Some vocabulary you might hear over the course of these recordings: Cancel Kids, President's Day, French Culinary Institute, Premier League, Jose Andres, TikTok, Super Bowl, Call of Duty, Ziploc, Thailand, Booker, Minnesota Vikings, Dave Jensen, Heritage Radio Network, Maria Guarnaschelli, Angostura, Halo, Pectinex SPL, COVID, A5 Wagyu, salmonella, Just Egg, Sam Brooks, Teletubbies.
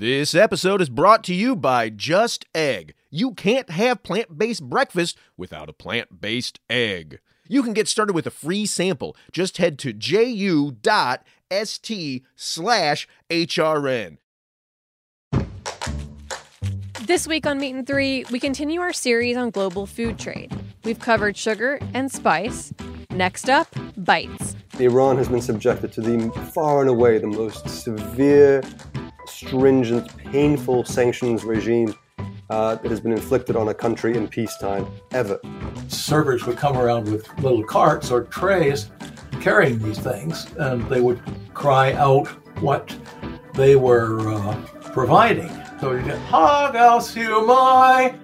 This episode is brought to you by Just Egg. You can't have plant-based breakfast without a plant-based egg. You can get started with a free sample. Just head to ju.st/hrn. This week on Meat and Three, we continue our series on global food trade. We've covered sugar and spice. Next up, bites. Iran has been subjected to the far and away the most severe, stringent, painful sanctions regime that has been inflicted on a country in peacetime ever. Servers would come around with little carts or trays carrying these things, and they would cry out what they were providing. So you get Hagal Siumai.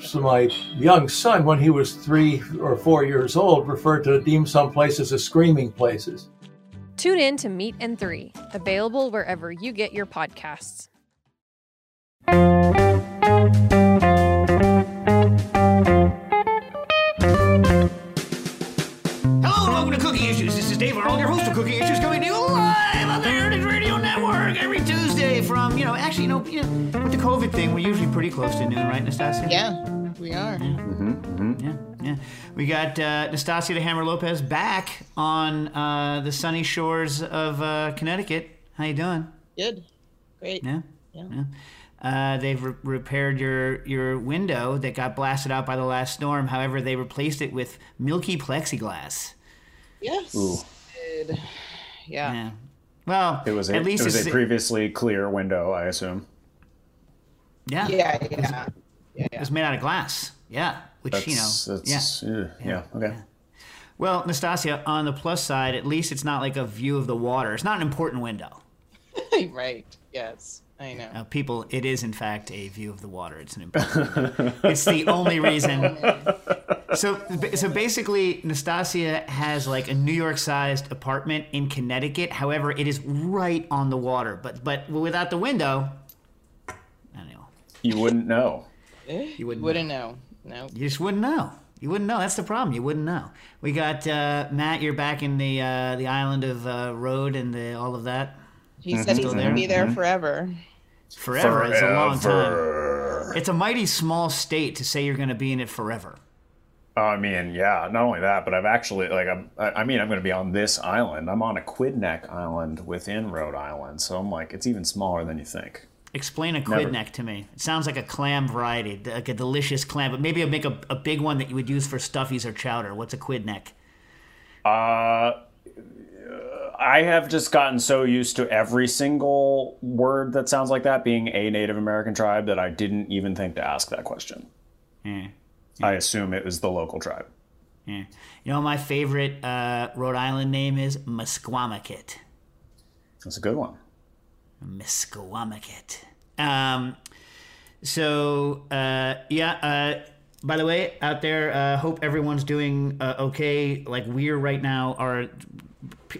So my young son, when he was 3 or 4 years old, referred to dim sum places as screaming places. Tune in to Meat and Three, available wherever you get your podcasts. Hello and welcome to Cooking Issues. This is Dave Arnold, your host of Cooking Issues, coming to you live on the Heritage Radio Network every Tuesday from, you know, with the COVID thing, we're usually pretty close to noon, right, Nastassia? Yeah, we are. Yeah. Mm-hmm, mm-hmm. Yeah. Yeah. We got Nastassia De Hammer Lopez back on the sunny shores of Connecticut. How you doing? Good. Great. Yeah. Yeah. Yeah. They've repaired your window that got blasted out by the last storm. However, they replaced it with milky plexiglass. Yes. Ooh. Good. Yeah. Yeah. Well, it was a previously clear window, I assume. Yeah. Yeah. Yeah. It was made out of glass. Yeah. Which, okay. Yeah. Well, Nastassia, on the plus side, at least it's not like a view of the water. It's not an important window. Right. Yes, I know. Now, people, it is, in fact, a view of the water. It's an important window. It's the only reason. So basically, Nastassia has like a New York-sized apartment in Connecticut. However, it is right on the water. But without the window, I don't know. You wouldn't know. You wouldn't know. Nope. You just wouldn't know. You wouldn't know. That's the problem. You wouldn't know. We got Matt. You're back in the island of Rhode and all of that. He said he's going to be there forever. Forever is a long time. It's a mighty small state to say you're going to be in it forever. I mean, yeah. Not only that, but I've actually I'm going to be on this island. I'm on a Quidnick island within Rhode Island, so I'm like, it's even smaller than you think. Explain a Quidneck to me. It sounds like a clam variety, like a delicious clam, but maybe I'll make a big one that you would use for stuffies or chowder. What's a Quidneck? I have just gotten so used to every single word that sounds like that being a Native American tribe that I didn't even think to ask that question. Yeah. Yeah. I assume it was the local tribe. Yeah. You know, my favorite Rhode Island name is Misquamicut. That's a good one. Misquamicut. By the way, out there, hope everyone's doing okay. Like we're right now are,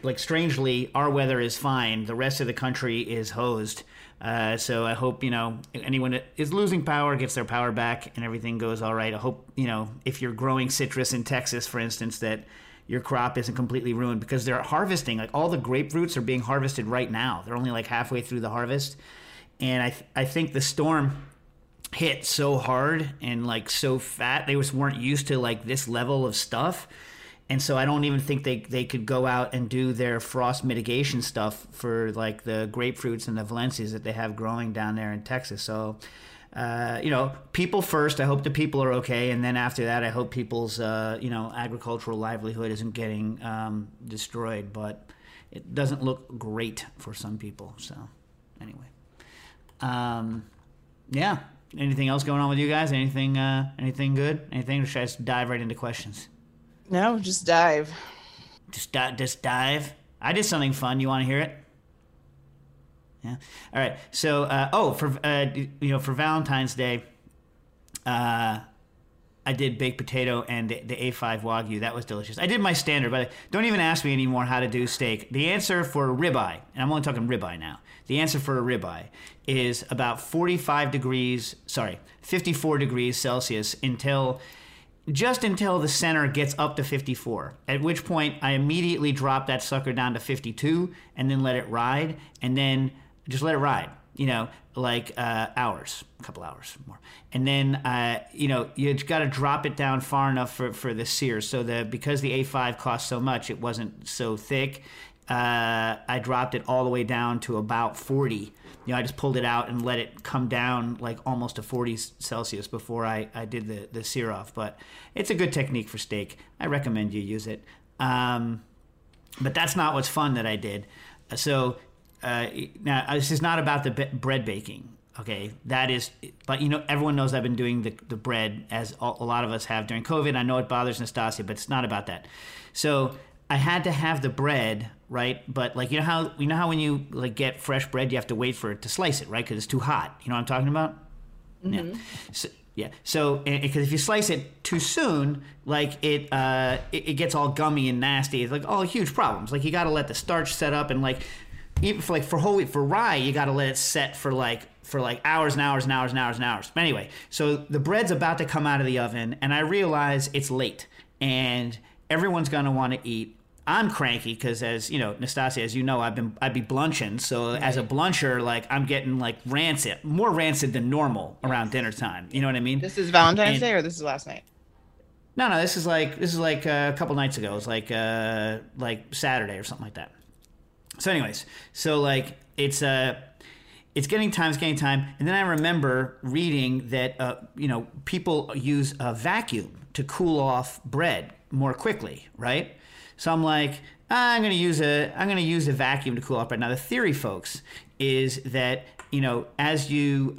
like strangely, our weather is fine. The rest of the country is hosed. So I hope, you know, anyone that is losing power gets their power back and everything goes all right. I hope, you know, if you're growing citrus in Texas, for instance, that your crop isn't completely ruined because they're harvesting. Like all the grapefruits are being harvested right now. They're only like halfway through the harvest. And I think the storm hit so hard and like so fat. They just weren't used to like this level of stuff. And so I don't even think they could go out and do their frost mitigation stuff for like the grapefruits and the Valencias that they have growing down there in Texas. So, you know, people first. I hope the people are okay, and then after that, I hope people's agricultural livelihood isn't getting destroyed. But it doesn't look great for some people. So, anyway, yeah. Anything else going on with you guys? Anything good? Anything? Or should I just dive right into questions? No, just dive. Just dive. I did something fun. You want to hear it? Yeah. All right. So, for Valentine's Day, I did baked potato and the A5 Wagyu. That was delicious. I did my standard, but don't even ask me anymore how to do steak. The answer for a ribeye, and I'm only talking ribeye now. The answer for a ribeye is about 54 degrees Celsius until the center gets up to 54, at which point I immediately drop that sucker down to 52 and then let it ride. you know, like hours, a couple hours more. And then, you know, you've got to drop it down far enough for the sear. So because the A5 cost so much, it wasn't so thick. I dropped it all the way down to about 40. You know, I just pulled it out and let it come down like almost to 40 Celsius before I did the sear off. But it's a good technique for steak. I recommend you use it. But that's not what's fun that I did. So now this is not about the bread baking. Okay, that is, but you know, everyone knows I've been doing the bread as a lot of us have during COVID. I know it bothers Nastassia, but it's not about that. So I had to have the bread, right? But like, you know how when you like get fresh bread, you have to wait for it to slice it, right? Because it's too hot. You know what I'm talking about? Mm-hmm. Yeah. So because if you slice it too soon, like it gets all gummy and nasty. It's like all huge problems. Like you got to let the starch set up, and like even for whole wheat, for rye, you got to let it set for hours and hours and hours and hours and hours. But anyway, so the bread's about to come out of the oven, and I realize it's late, and everyone's gonna want to eat. I'm cranky because, as you know, Nastassia, as you know, I'd be blunching. So as a bluncher, like I'm getting like rancid, more rancid than normal around dinner time. You know what I mean? This is Valentine's Day, or this is last night? No, this is like a couple nights ago. It's like Saturday or something like that. So, anyways, so like it's getting time, and then I remember reading that you know, people use a vacuum to cool off bread more quickly, right? So I'm like, I'm gonna use a vacuum to cool off bread. Now the theory, folks, is that, you know, as you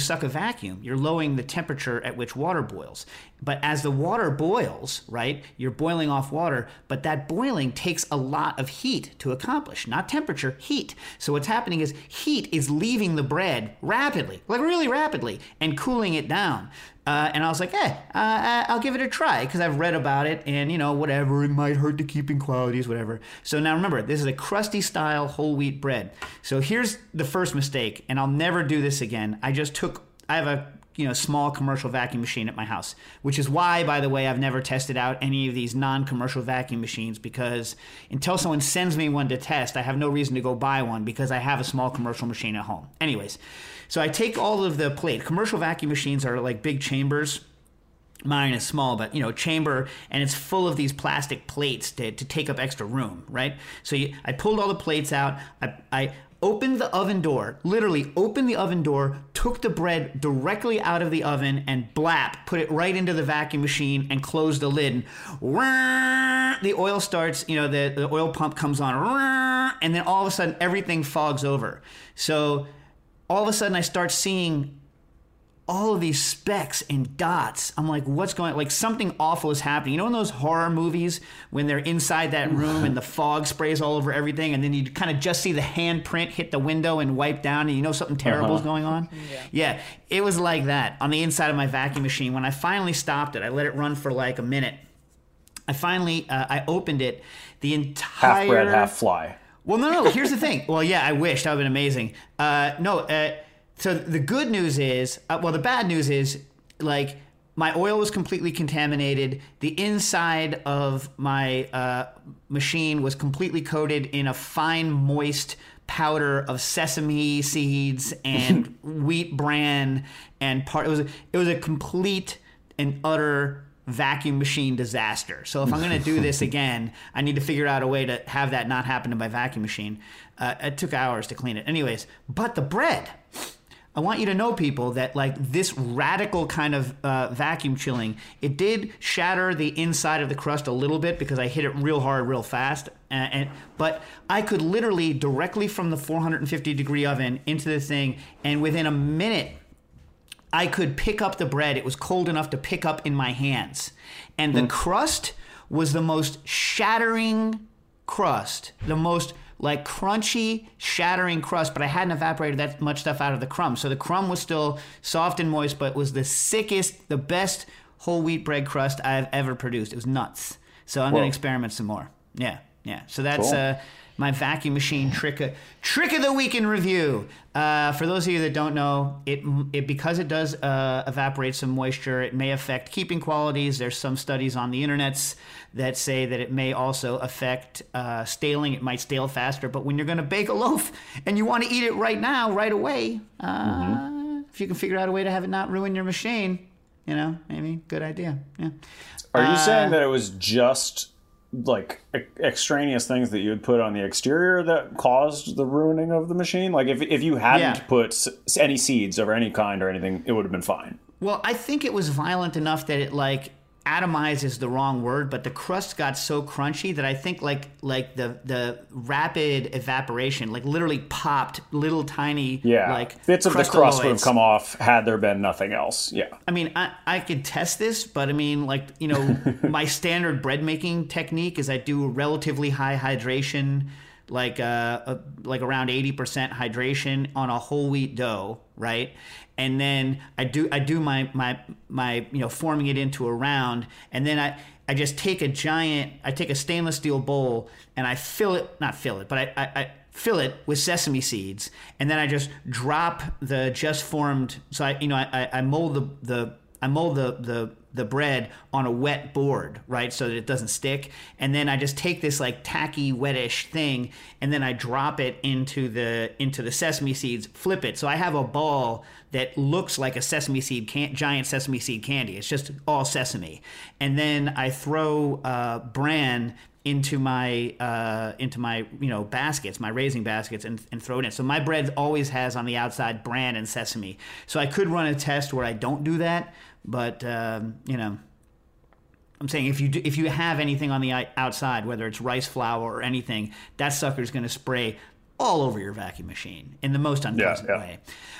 suck a vacuum, you're lowering the temperature at which water boils. But as the water boils, right, you're boiling off water, but that boiling takes a lot of heat to accomplish. Not temperature, heat. So what's happening is heat is leaving the bread rapidly, like really rapidly, and cooling it down. And I was like, I'll give it a try because I've read about it and, you know, whatever, it might hurt the keeping qualities, whatever. So now remember, this is a crusty style whole wheat bread. So here's the first mistake, and I'll never do this again. I have a, you know, small commercial vacuum machine at my house, which is why, by the way, I've never tested out any of these non-commercial vacuum machines, because until someone sends me one to test, I have no reason to go buy one because I have a small commercial machine at home. Anyways. So I take all of the plate. Commercial vacuum machines are like big chambers. Mine is small, but, you know, chamber, and it's full of these plastic plates to take up extra room, right? So I pulled all the plates out. I opened the oven door, literally opened the oven door, took the bread directly out of the oven, and blap, put it right into the vacuum machine and closed the lid. And the oil starts, you know, the oil pump comes on, and then all of a sudden everything fogs over. So all of a sudden I start seeing all of these specks and dots. I'm like, what's going on? Like something awful is happening. You know, in those horror movies when they're inside that room and the fog sprays all over everything, and then you kind of just see the handprint hit the window and wipe down, and you know something terrible is going on? Yeah, it was like that on the inside of my vacuum machine. When I finally stopped it, I let it run for like a minute. I finally, I opened it. The entire... Half bread, half fly. Well, no, here's the thing. Well, yeah, I wish. That would have been amazing. So the good news is, the bad news is, like, my oil was completely contaminated. The inside of my machine was completely coated in a fine, moist powder of sesame seeds and wheat bran, and it was a complete and utter vacuum machine disaster. So if I'm going to do this again, I need to figure out a way to have that not happen to my vacuum machine. It took hours to clean it. Anyways, but the bread, I want you to know, people, that like this radical kind of vacuum chilling, it did shatter the inside of the crust a little bit because I hit it real hard, real fast. But I could literally directly from the 450 degree oven into the thing, and within a minute, I could pick up the bread. It was cold enough to pick up in my hands. And the crust was the most shattering crust, the most like crunchy, shattering crust, but I hadn't evaporated that much stuff out of the crumb. So the crumb was still soft and moist, but was the sickest, the best whole wheat bread crust I've ever produced. It was nuts. So I'm going to experiment some more. Yeah. So that's cool. my vacuum machine trick of the week in review. For those of you that don't know, it because it does evaporate some moisture, it may affect keeping qualities. There's some studies on the internets that say that it may also affect staling. It might stale faster, but when you're going to bake a loaf and you want to eat it right now, right away, if you can figure out a way to have it not ruin your machine, you know, maybe good idea. Yeah. Are you saying that it was just like extraneous things that you would put on the exterior that caused the ruining of the machine? Like if you hadn't put any seeds of any kind or anything, it would have been fine. Well, I think it was violent enough that it like atomize is the wrong word, but the crust got so crunchy that I think like the rapid evaporation like literally popped little tiny like bits of the crust would have come off had there been nothing else. Yeah. I mean, I could test this, but I mean, like, you know, my standard bread making technique is I do a relatively high hydration, like around 80% hydration on a whole wheat dough, right? And then I do my you know, forming it into a round, and then I just take I take a stainless steel bowl and I I fill it with sesame seeds, and then I just drop the just formed. So I mold the bread on a wet board, right? So that it doesn't stick. And then I just take this like tacky, wettish thing, and then I drop it into the sesame seeds, flip it. So I have a ball that looks like a sesame seed, giant sesame seed candy. It's just all sesame. And then I throw bran into my you know, baskets, my raising baskets, and throw it in. So my bread always has on the outside bran and sesame. So I could run a test where I don't do that, but you know, I'm saying if you have anything on the outside, whether it's rice flour or anything, that sucker's going to spray all over your vacuum machine in the most unpleasant way.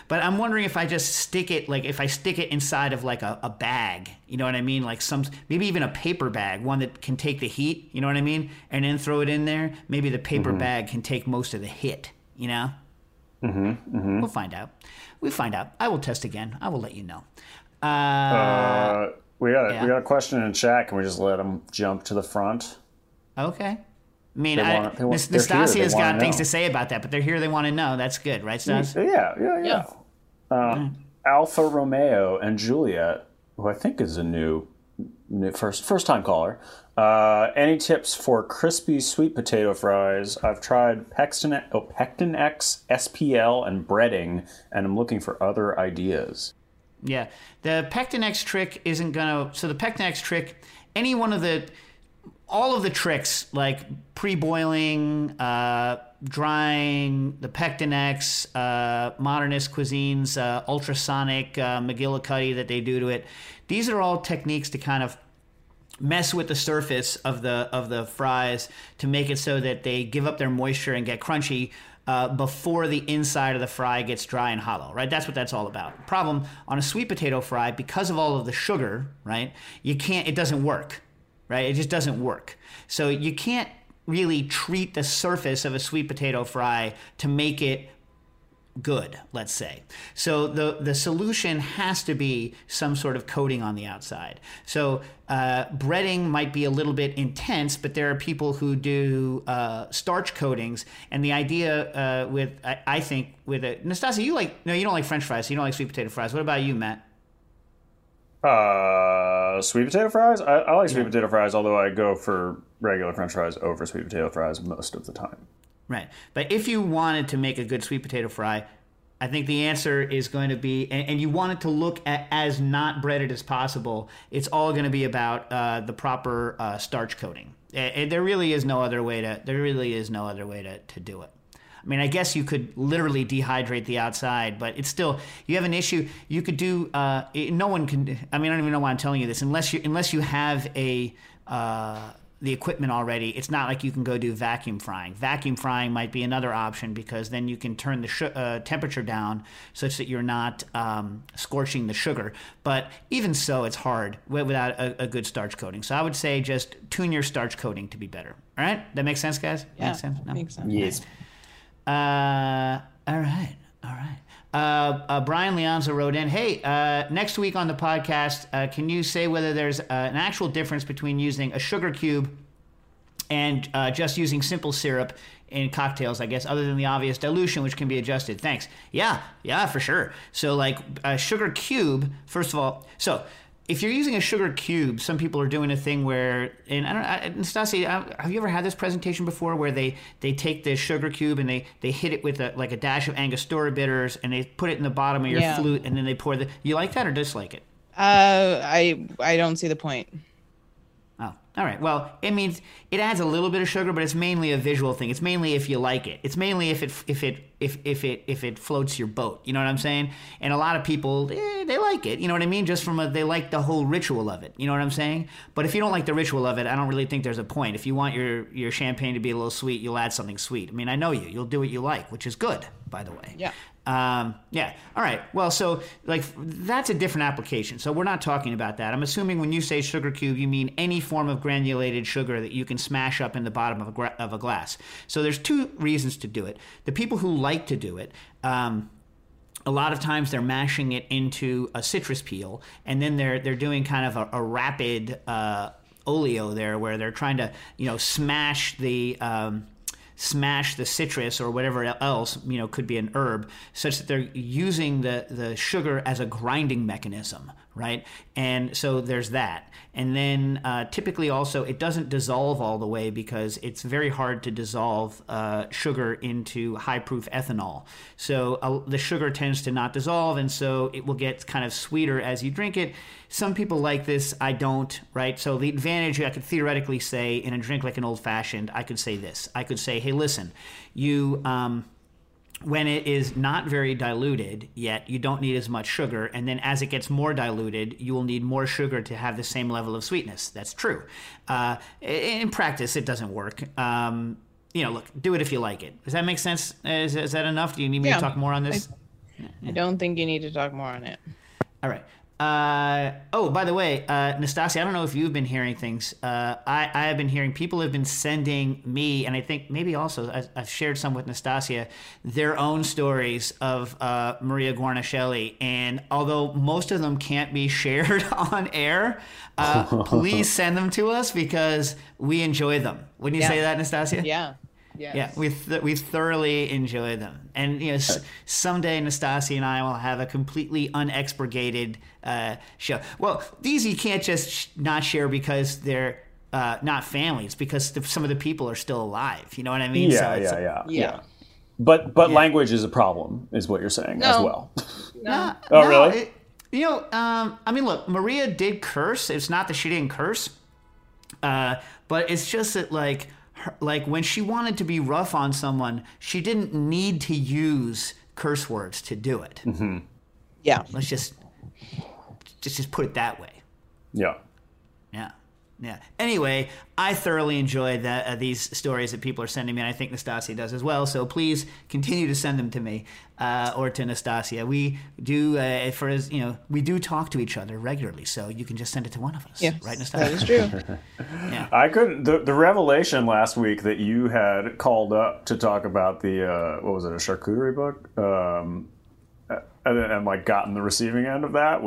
But I'm wondering if I just stick it, like if I stick it inside of like a bag, you know what I mean? Like maybe even a paper bag, one that can take the heat, you know what I mean? And then throw it in there. Maybe the paper bag can take most of the hit, you know? We'll find out. I will test again. I will let you know. We got a question in chat. Can we just let them jump to the front? Okay. I mean, Nastassia's got things to say about that, but they're here. They want to know. That's good, right, Stas? Yeah. Alfa Romeo and Juliet, who I think is a new first-time caller. Any tips for crispy sweet potato fries? I've tried Pectinex SPL and breading, and I'm looking for other ideas. Yeah, the Pectinex trick isn't gonna. So the Pectinex trick, any one of the. All of the tricks, like pre-boiling, drying, the Pectinex, modernist cuisines, ultrasonic McGillicuddy that they do to it, these are all techniques to kind of mess with the surface of the fries to make it so that they give up their moisture and get crunchy before the inside of the fry gets dry and hollow, right? That's what that's all about. Problem on a sweet potato fry, because of all of the sugar, right? It doesn't work. Right? It just doesn't work. So you can't really treat the surface of a sweet potato fry to make it good, let's say. So the solution has to be some sort of coating on the outside. So breading might be a little bit intense, but there are people who do starch coatings. And the idea Nastassia, you don't like French fries, so you don't like sweet potato fries. What about you, Matt? Sweet potato fries? I like sweet potato fries, although I go for regular French fries over sweet potato fries most of the time. Right. But if you wanted to make a good sweet potato fry, I think the answer is going to be, and you want it to look as not breaded as possible, it's all going to be about the proper starch coating. There really is no other way to do it. I mean, I guess you could literally dehydrate the outside, but it's still, you have an issue. You could do, no one can, I mean, I don't even know why I'm telling you this, unless you have the equipment already. It's not like you can go do vacuum frying. Vacuum frying might be another option, because then you can turn the temperature down such that you're not scorching the sugar. But even so, it's hard without a good starch coating. So I would say just tune your starch coating to be better. All right? That makes sense, guys? Yeah, makes sense? No? Makes sense. Yes. All right. Brian Leonza wrote in, hey, next week on the podcast, can you say whether there's an actual difference between using a sugar cube and just using simple syrup in cocktails, I guess, other than the obvious dilution, which can be adjusted. Thanks. Yeah, for sure. So like a sugar cube, first of all, so if you're using a sugar cube, some people are doing a thing where, and I don't, Nastassia, have you ever had this presentation before where they take the sugar cube and they hit it with a dash of Angostura bitters and they put it in the bottom of your flute and then they pour the, you like that or dislike it? I don't see the point. Oh, all right. Well, it means it adds a little bit of sugar, but it's mainly a visual thing. It's mainly if you like it. It's mainly if it floats your boat. You know what I'm saying? And a lot of people they like it. You know what I mean? Just from they like the whole ritual of it. You know what I'm saying? But if you don't like the ritual of it, I don't really think there's a point. If you want your champagne to be a little sweet, you'll add something sweet. I mean, I know you. You'll do what you like, which is good, by the way. Yeah. Yeah. All right. Well, so like that's a different application. So we're not talking about that. I'm assuming when you say sugar cube, you mean any form of granulated sugar that you can smash up in the bottom of a glass. So there's two reasons to do it. The people who like to do it, a lot of times they're mashing it into a citrus peel, and then they're doing kind of a rapid oleo there, where they're trying to smash the citrus or whatever else, could be an herb, such that they're using the sugar as a grinding mechanism, right? And so there's that. And then typically also it doesn't dissolve all the way because it's very hard to dissolve sugar into high-proof ethanol. So the sugar tends to not dissolve, and so it will get kind of sweeter as you drink it. Some people like this. I don't, right? So the advantage I could theoretically say in a drink like an old-fashioned, I could say this. I could say, hey, listen, you... when it is not very diluted yet, you don't need as much sugar. And then as it gets more diluted, you will need more sugar to have the same level of sweetness. That's true. In practice, it doesn't work. Look, do it if you like it. Does that make sense? Is that enough? Do you need me to talk more on this? I don't think you need to talk more on it. All right. By the way, Nastassia, I don't know if you've been hearing things. I have been hearing people have been sending me, and I think maybe also I've shared some with Nastassia, their own stories of Maria Guarnaschelli. And although most of them can't be shared on air, please send them to us because we enjoy them. Wouldn't you say that, Nastassia? Yeah. Yes. Yeah, we thoroughly enjoy them. And someday Nastassia and I will have a completely unexpurgated show. Well, these you can't just not share because they're not families, because some of the people are still alive. You know what I mean? Yeah. But language is a problem, is what you're saying as well. No. Oh, really? Look, Maria did curse. It's not that she didn't curse, but it's just that like when she wanted to be rough on someone, she didn't need to use curse words to do it. Mm-hmm. Yeah. Let's just put it that way. Yeah. Yeah. Yeah. Anyway, I thoroughly enjoy these stories that people are sending me, and I think Nastassia does as well. So please continue to send them to me or to Nastassia. We do, we do talk to each other regularly, so you can just send it to one of us, right, Nastassia? That is true. Yeah. I couldn't. The revelation last week that you had called up to talk about the a charcuterie book. And gotten the receiving end of that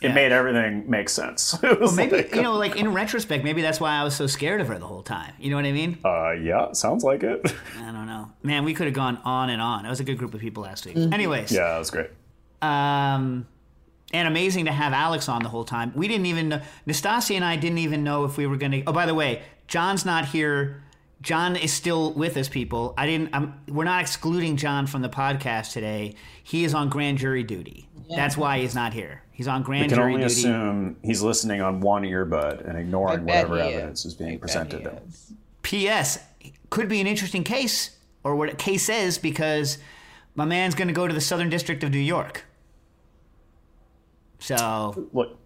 It made everything make sense. Well, maybe, in retrospect, maybe that's why I was so scared of her the whole time. You know what I mean? Yeah, sounds like it. I don't know. Man, we could have gone on and on. It was a good group of people last week. Mm-hmm. Anyways. Yeah, that was great. And amazing to have Alex on the whole time. We didn't even know. Nastassia and I didn't even know if we were going to. Oh, by the way, John's not here. John is still with us, people. We're not excluding John from the podcast today. He is on grand jury duty. Yeah. That's why he's not here. He's on grand jury duty. We can only assume he's listening on one earbud and ignoring whatever evidence is being presented to him. P.S. Could be an interesting case, or what a case is, because my man's going to go to the Southern District of New York. So look,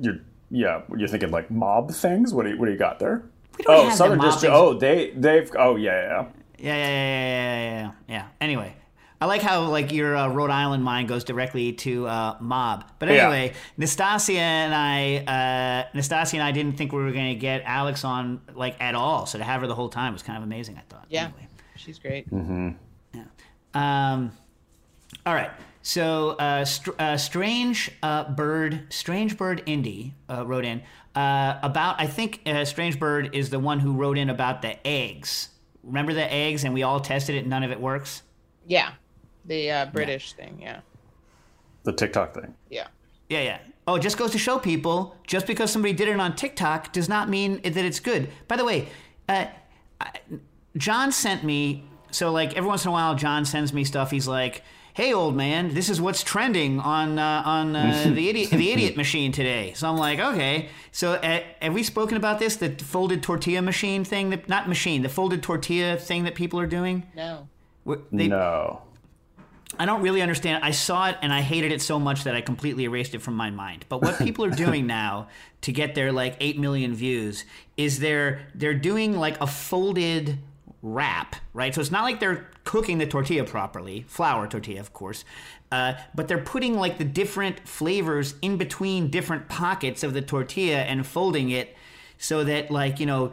you're thinking like mob things. What do you got there? Southern District. Oh, they've. Oh, yeah. Anyway, I like how your Rhode Island mind goes directly to mob. But anyway, Nastassia and I didn't think we were going to get Alex on at all. So to have her the whole time was kind of amazing, I thought. Yeah, anyway. She's great. Mm-hmm. Yeah. All right. So strange bird Indy wrote in about, I think strange bird is the one who wrote in about the eggs. Remember the eggs, and we all tested it and none of it works. Yeah, the British thing. Yeah, the TikTok thing. Yeah. Oh, it just goes to show people, just because somebody did it on TikTok does not mean that it's good. By the way, John sent me, so like every once in a while, John sends me stuff. He's like, hey, old man, this is what's trending on the idiot machine today. So I'm like, okay. So have we spoken about this, the folded tortilla machine thing? The folded tortilla thing that people are doing? No. No. I don't really understand. I saw it and I hated it so much that I completely erased it from my mind. But what people are doing now to get their like 8 million views is they're doing like a folded wrap, right? So it's not like they're cooking the tortilla properly, flour tortilla, of course, but they're putting like the different flavors in between different pockets of the tortilla and folding it so that like, you know,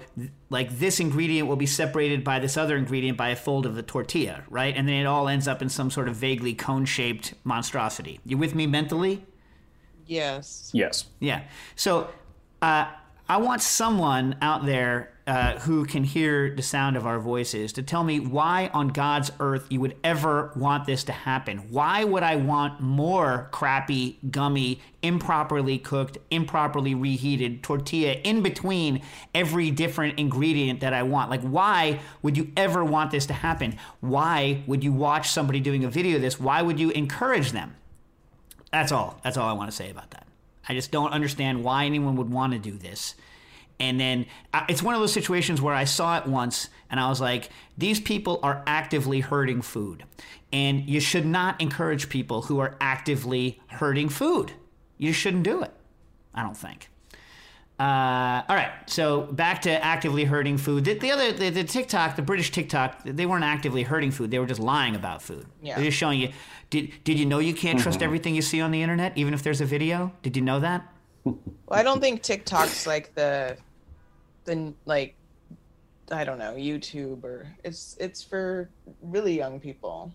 like this ingredient will be separated by this other ingredient by a fold of the tortilla, right? And then it all ends up in some sort of vaguely cone-shaped monstrosity. You with me mentally? Yes. Yeah. So I want someone out there who can hear the sound of our voices to tell me why on God's earth you would ever want this to happen. Why would I want more crappy, gummy, improperly cooked, improperly reheated tortilla in between every different ingredient that I want? Like, why would you ever want this to happen? Why would you watch somebody doing a video of this? Why would you encourage them? That's all I want to say about that. I just don't understand why anyone would want to do this. And then it's one of those situations where I saw it once and I was like, these people are actively hurting food. And you should not encourage people who are actively hurting food. You shouldn't do it, I don't think. All right, so back to actively hurting food. The TikTok, the British TikTok, they weren't actively hurting food. They were just lying about food. Yeah. They're just showing you, did you know you can't trust everything you see on the internet, even if there's a video? Did you know that? Well, I don't think TikTok's like I don't know, YouTube, or it's for really young people.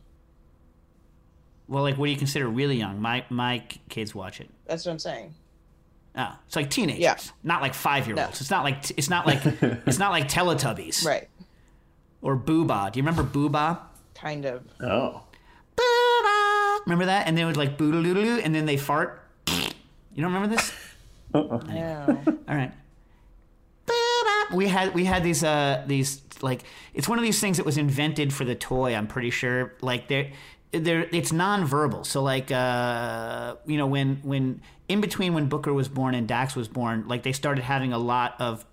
Well, like, what do you consider really young? My kids watch it. That's what I'm saying. Oh, it's like teenagers, yeah. Not like 5-year-olds. No. It's not like it's not like Teletubbies, right? Or Booba. Do you remember Booba? Kind of. Oh. Booba. Remember that? And they would like boo-doo-doo-doo, and then they fart. You don't remember this? Uh-uh. No. All right. We had these like, it's one of these things that was invented for the toy, I'm pretty sure. Like it's nonverbal. So like you know, when in between when Booker was born and Dax was born, like they started having a lot of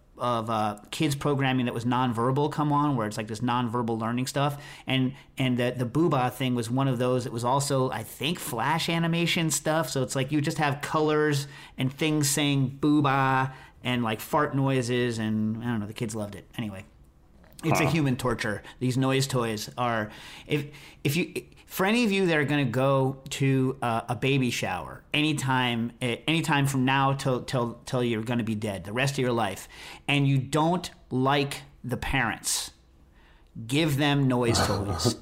kids programming that was nonverbal come on, where it's like this nonverbal learning stuff, and the Booba thing was one of those. It was also, I think, flash animation stuff. So it's like you just have colors and things saying Booba and like fart noises, and I don't know. The kids loved it anyway. It's a human torture. These noise toys are for any of you that are going to go to a baby shower anytime from now till you're going to be dead, the rest of your life, and you don't like the parents, give them noise toys.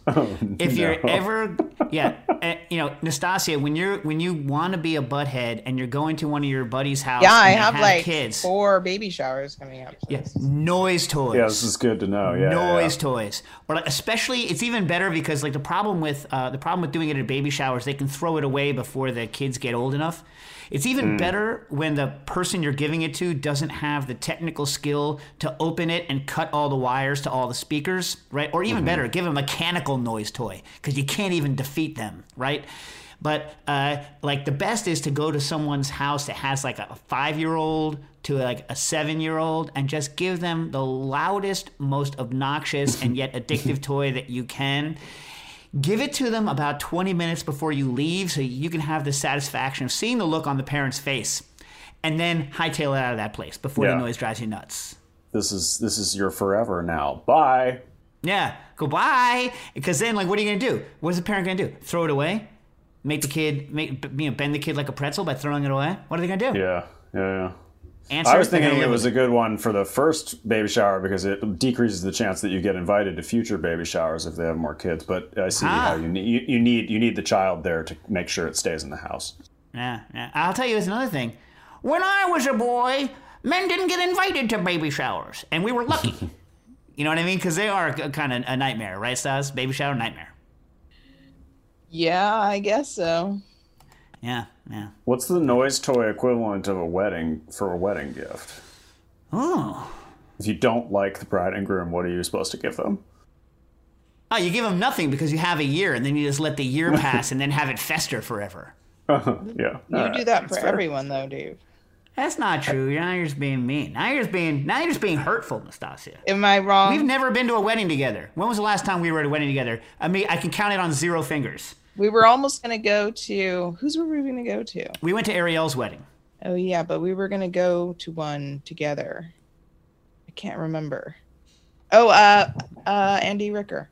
Nastassia, when you want to be a butthead and you're going to one of your buddy's house, yeah, and I have like kids, 4 baby showers coming up. Yes, yeah, noise toys. Yeah, this is good to know. Yeah, noise toys, or like, especially, it's even better because like the problem with doing it at baby showers, they can throw it away before the kids get old enough. It's even better when the person you're giving it to doesn't have the technical skill to open it and cut all the wires to all the speakers, right? Or even better, give a mechanical noise toy because you can't even defeat them, right? But like the best is to go to someone's house that has like a 5-year-old to like a 7-year-old and just give them the loudest, most obnoxious and yet addictive toy that you can. Give it to them about 20 minutes before you leave so you can have the satisfaction of seeing the look on the parent's face, and then hightail it out of that place before the noise drives you nuts. This is your forever now. Bye. Yeah, goodbye. Because then, like, what are you going to do? What is the parent going to do? Throw it away? Make the kid, bend the kid like a pretzel by throwing it away? What are they going to do? Yeah. Answers. I was thinking it was a good one for the first baby shower because it decreases the chance that you get invited to future baby showers if they have more kids. But I see how you need the child there to make sure it stays in the house. Yeah, yeah. I'll tell you it's another thing. When I was a boy, men didn't get invited to baby showers, and we were lucky. You know what I mean? Because they are kind of a nightmare, right, Stas? Baby shower nightmare. Yeah, I guess so. Yeah, yeah. What's the noise toy equivalent of a wedding for a wedding gift? Oh. If you don't like the bride and groom, what are you supposed to give them? Oh, you give them nothing because you have a year, and then you just let the year pass and then have it fester forever. Yeah. You do that for everyone, though, Dave. That's not true. Now you're just being mean. Now you're just being hurtful, Nastassia. Am I wrong? We've never been to a wedding together. When was the last time we were at a wedding together? I mean, I can count it on zero fingers. We were almost going to go to... Whose were we going to go to? We went to Ariel's wedding. Oh, yeah, but we were going to go to one together. I can't remember. Oh, Andy Ricker.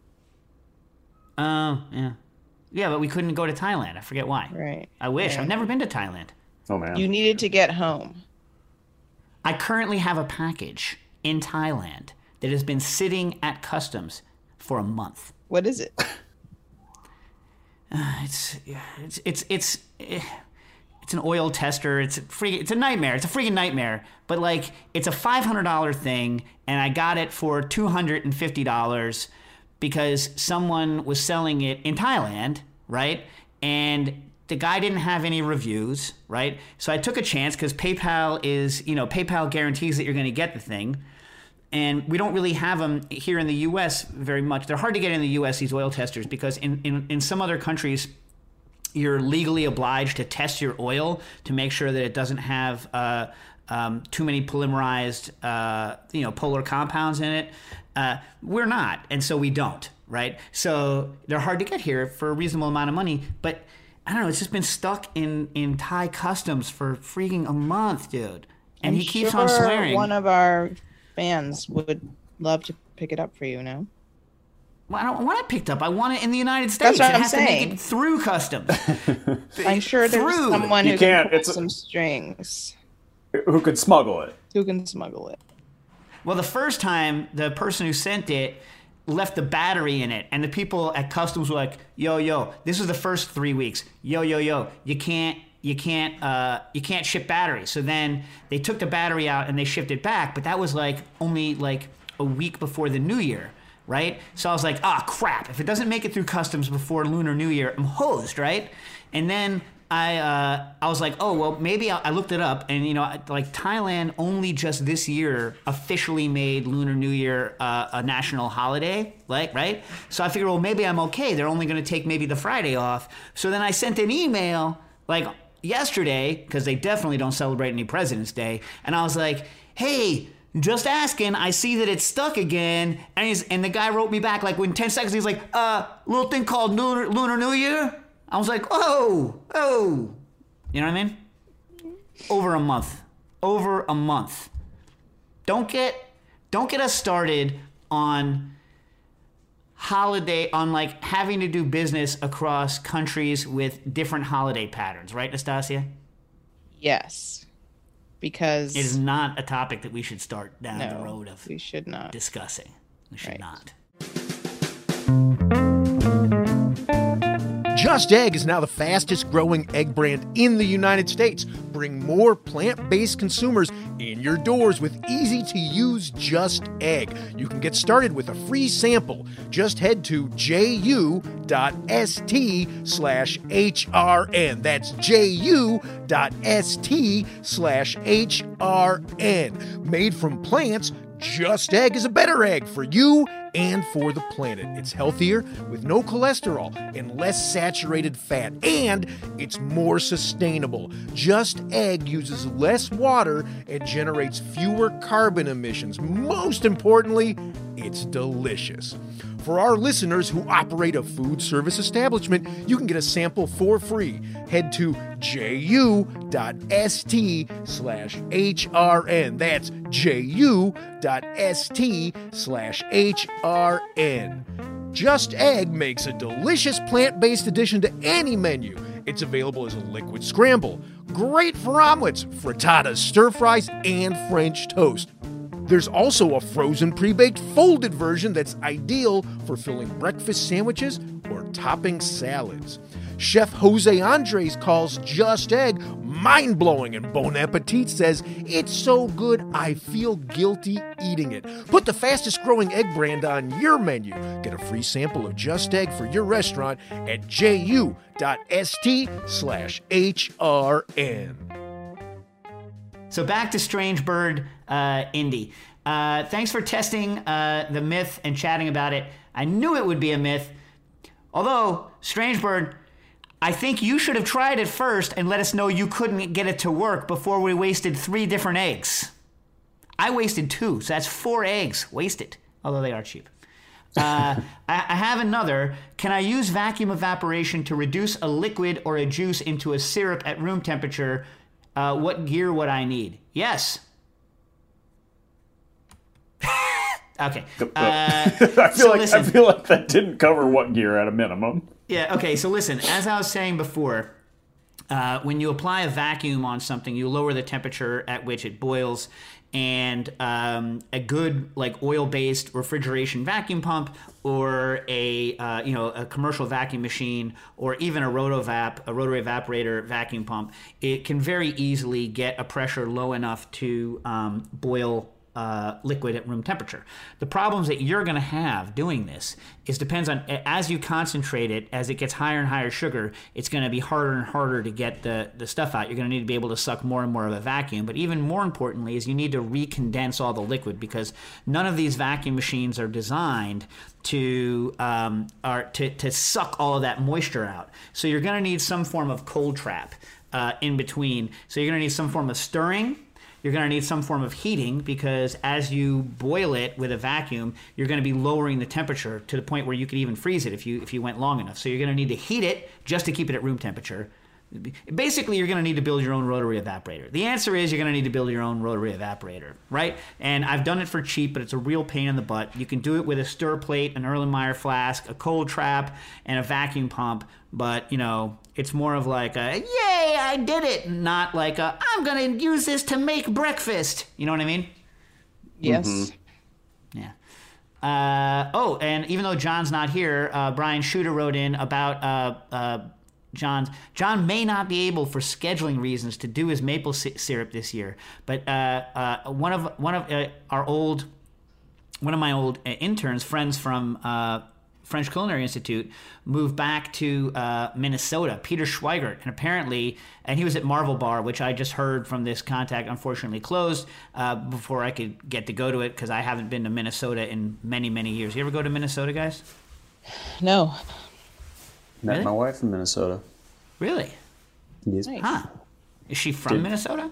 Oh, yeah. Yeah, but we couldn't go to Thailand. I forget why. Right. I wish. Right. I've never been to Thailand. Oh, man. You needed to get home. I currently have a package in Thailand that has been sitting at customs for a month. What is it? It's an oil tester. It's a nightmare. It's a freaking nightmare. But like, it's a $500 thing, and I got it for $250 because someone was selling it in Thailand, right? And the guy didn't have any reviews, right? So I took a chance because PayPal is, you know, PayPal guarantees that you're going to get the thing. And we don't really have them here in the U.S. very much. They're hard to get in the U.S., these oil testers, because in some other countries, you're legally obliged to test your oil to make sure that it doesn't have too many polymerized, polar compounds in it. We're not, and so we don't, right? So they're hard to get here for a reasonable amount of money, but... I don't know. It's just been stuck in Thai customs for freaking a month, dude. And he keeps on swearing. One of our fans would love to pick it up for you, no? Well, I don't want it picked up. I want it in the United States. That's what I'm saying. To make it through customs. I'm sure there's someone who can pull some strings. Who could smuggle it. Who can smuggle it. Well, the first time, the person who sent it left the battery in it, and the people at customs were like, yo, this was the first 3 weeks. Yo, you can't ship batteries. So then they took the battery out and they shipped it back, but that was like only like a week before the New Year, right? So I was like, crap, if it doesn't make it through customs before Lunar New Year, I'm hosed, right? And then I was like, maybe I looked it up, and like Thailand only just this year officially made Lunar New Year a national holiday, like, right? So I figured, maybe I'm okay. They're only going to take maybe the Friday off. So then I sent an email like yesterday, because they definitely don't celebrate any President's Day, and I was like, hey, just asking, I see that it's stuck again, and the guy wrote me back like within 10 seconds. He's like, little thing called Lunar New Year. I was like, oh, you know what I mean? Over a month. Don't get us started on holiday, on like having to do business across countries with different holiday patterns, right, Nastassia? Yes, because it is not a topic that we should start down the road of. We should not discussing. We should not. Just Egg is now the fastest growing egg brand in the United States. Bring more plant-based consumers in your doors with easy-to-use Just Egg. You can get started with a free sample. Just head to ju.st/HRN. That's ju.st/HRN. Made from plants, Just Egg is a better egg for you and for the planet. It's healthier with no cholesterol and less saturated fat, and it's more sustainable. Just Egg uses less water and generates fewer carbon emissions. Most importantly, it's delicious. For our listeners who operate a food service establishment, you can get a sample for free. Head to ju.st/HRN. That's ju.st/HRN. Just Egg makes a delicious plant-based addition to any menu, It's available as a liquid scramble. Great for omelets, frittatas, stir-fries, and French toast. There's also a frozen pre-baked folded version that's ideal for filling breakfast sandwiches or topping salads. Chef Jose Andres calls Just Egg mind-blowing, and Bon Appetit says, "It's so good, I feel guilty eating it." Put the fastest-growing egg brand on your menu. Get a free sample of Just Egg for your restaurant at ju.st/hrn. So back to Strange Bird Indy. Thanks for testing the myth and chatting about it. I knew it would be a myth. Although, Strange Bird, I think you should have tried it first and let us know you couldn't get it to work before we wasted 3 different eggs. I wasted 2, so that's 4 eggs wasted, although they are cheap. I have another. Can I use vacuum evaporation to reduce a liquid or a juice into a syrup at room temperature? What gear would I need? Yes. Okay. I feel like that didn't cover what gear at a minimum. Yeah, okay, so listen, as I was saying before, when you apply a vacuum on something, you lower the temperature at which it boils, and a good like oil-based refrigeration vacuum pump or a commercial vacuum machine or even a rotary evaporator vacuum pump, it can very easily get a pressure low enough to boil liquid at room temperature. The problems that you're going to have doing this is depends on, as you concentrate it, as it gets higher and higher sugar, it's going to be harder and harder to get the stuff out. You're going to need to be able to suck more and more of a vacuum. But even more importantly is you need to recondense all the liquid, because none of these vacuum machines are designed to suck all of that moisture out. So you're going to need some form of cold trap in between. So you're going to need some form of stirring. You're going to need some form of heating, because as you boil it with a vacuum, you're going to be lowering the temperature to the point where you could even freeze it if you went long enough. So you're going to need to heat it just to keep it at room temperature. Basically, you're going to need to build your own rotary evaporator. The answer is you're going to need to build your own rotary evaporator, right? And I've done it for cheap, but it's a real pain in the butt. You can do it with a stir plate, an Erlenmeyer flask, a cold trap, and a vacuum pump. But, it's more of like a, yay, I did it, not like a, I'm going to use this to make breakfast. You know what I mean? Yes. Mm-hmm. Yeah. And even though John's not here, Brian Shooter wrote in about John may not be able, for scheduling reasons, to do his maple syrup this year. But one of my old interns, friends from French Culinary Institute, moved back to Minnesota, Peter Schweigert, and he was at Marvel Bar, which I just heard from this contact, unfortunately closed before I could get to go to it, because I haven't been to Minnesota in many, many years. You ever go to Minnesota, guys? No. Met really? My wife in Minnesota. Really? Yes. Nice. Huh. Is she from Minnesota?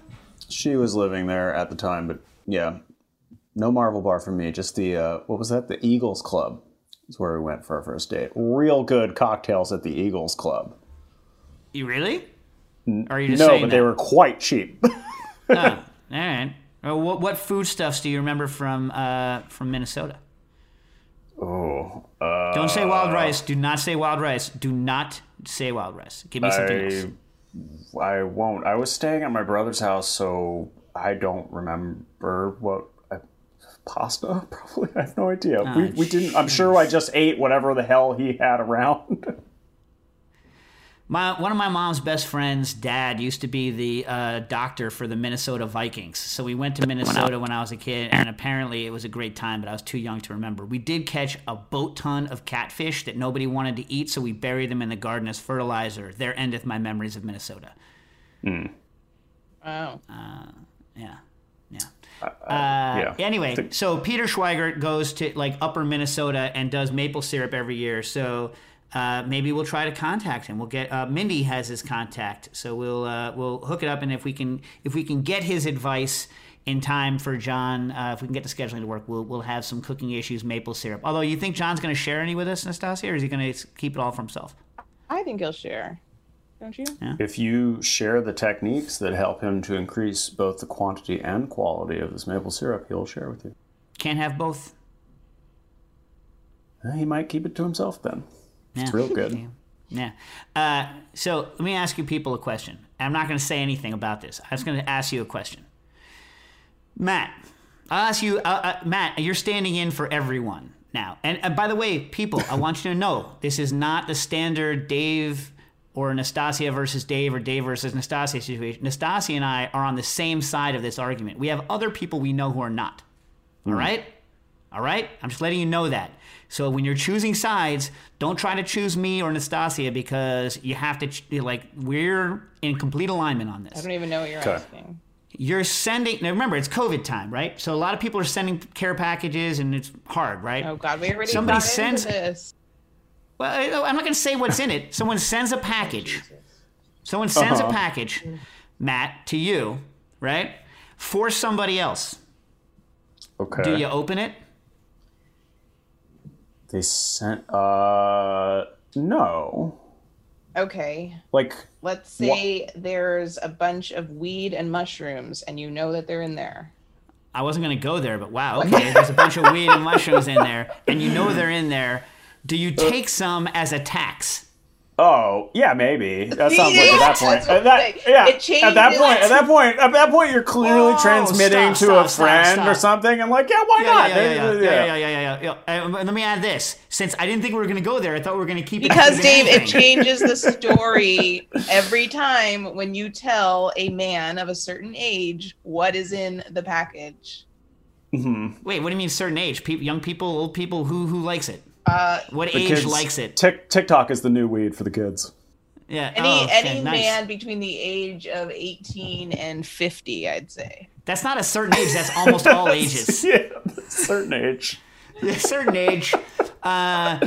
She was living there at the time, but yeah, no Marvel Bar for me. Just the, what was that? The Eagles Club is where we went for our first date. Real good cocktails at the Eagles Club. You really? Or are you just saying that? They were quite cheap. Oh, all right. Well, what foodstuffs do you remember from Minnesota? Oh. Don't say wild rice. Do not say wild rice. Do not say wild rice. Give me something else. I won't. I was staying at my brother's house, so I don't remember what. Pasta? Probably. I have no idea. Oh, we didn't. I'm sure I just ate whatever the hell he had around. One of my mom's best friend's dad used to be the doctor for the Minnesota Vikings. So we went to Minnesota when I was a kid, and apparently it was a great time, but I was too young to remember. We did catch a boat ton of catfish that nobody wanted to eat, so we buried them in the garden as fertilizer. There endeth my memories of Minnesota. Mm. Wow. Yeah. Anyway, so Peter Schweigert goes to upper Minnesota and does maple syrup every year. So... maybe we'll try to contact him. We'll get Mindy has his contact, so we'll hook it up. And if we can get his advice in time for John, if we can get the scheduling to work, we'll have some Cooking Issues maple syrup. Although, you think John's going to share any with us, Nastassia, or is he going to keep it all for himself? I think he'll share. Don't you? Yeah. If you share the techniques that help him to increase both the quantity and quality of this maple syrup, he'll share with you. Can't have both. He might keep it to himself then. Yeah. It's real good. Yeah. So let me ask you people a question. I'm not going to say anything about this. I'm just going to ask you a question. Matt, I'll ask you, Matt, you're standing in for everyone now. And by the way, people, I want you to know, this is not the standard Dave or Nastassia versus Dave or Dave versus Nastassia situation. Nastassia and I are on the same side of this argument. We have other people we know who are not. Mm. All right? All right? I'm just letting you know that. So when you're choosing sides, don't try to choose me or Nastassia, because you have to, we're in complete alignment on this. I don't even know what you're asking. You're sending, now remember, it's COVID time, right? So a lot of people are sending care packages, and it's hard, right? Oh, God, we already got into this. Well, I'm not going to say what's in it. Someone sends a package. Someone sends a package, Matt, to you, right? For somebody else. Okay. Do you open it? They sent, no. Okay. Let's say there's a bunch of weed and mushrooms, and you know that they're in there. I wasn't going to go there, but wow, okay. There's a bunch of weed and mushrooms in there, and you know they're in there. Do you take some as a tax? Oh, yeah, maybe. That sounds like at that point. At that point, you're clearly transmitting to a friend or something. I'm like, why not? Let me add this. Since I didn't think we were going to go there, I thought we were going to keep it. Because, Dave, it changes the story every time when you tell a man of a certain age what is in the package. Mm-hmm. Wait, what do you mean certain age? Young people, old people, who likes it? What age kids, likes it? TikTok is the new weed for the kids. Yeah. Any man between the age of 18 and 50, I'd say. That's not a certain age. That's almost all ages. Yeah, certain age. Certain age. Over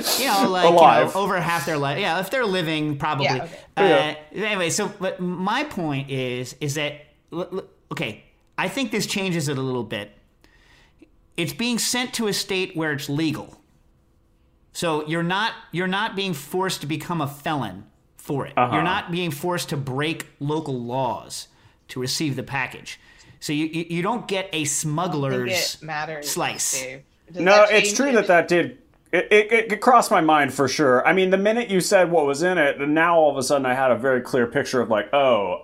half their life. Yeah, if they're living, probably. Yeah, okay. Anyway, so but my point is that, okay, I think this changes it a little bit. It's being sent to a state where it's legal. So you're not being forced to become a felon for it. Uh-huh. You're not being forced to break local laws to receive the package. So you don't get a smuggler's slice. No, it's true that did. It crossed my mind for sure. I mean, the minute you said what was in it, and now all of a sudden I had a very clear picture of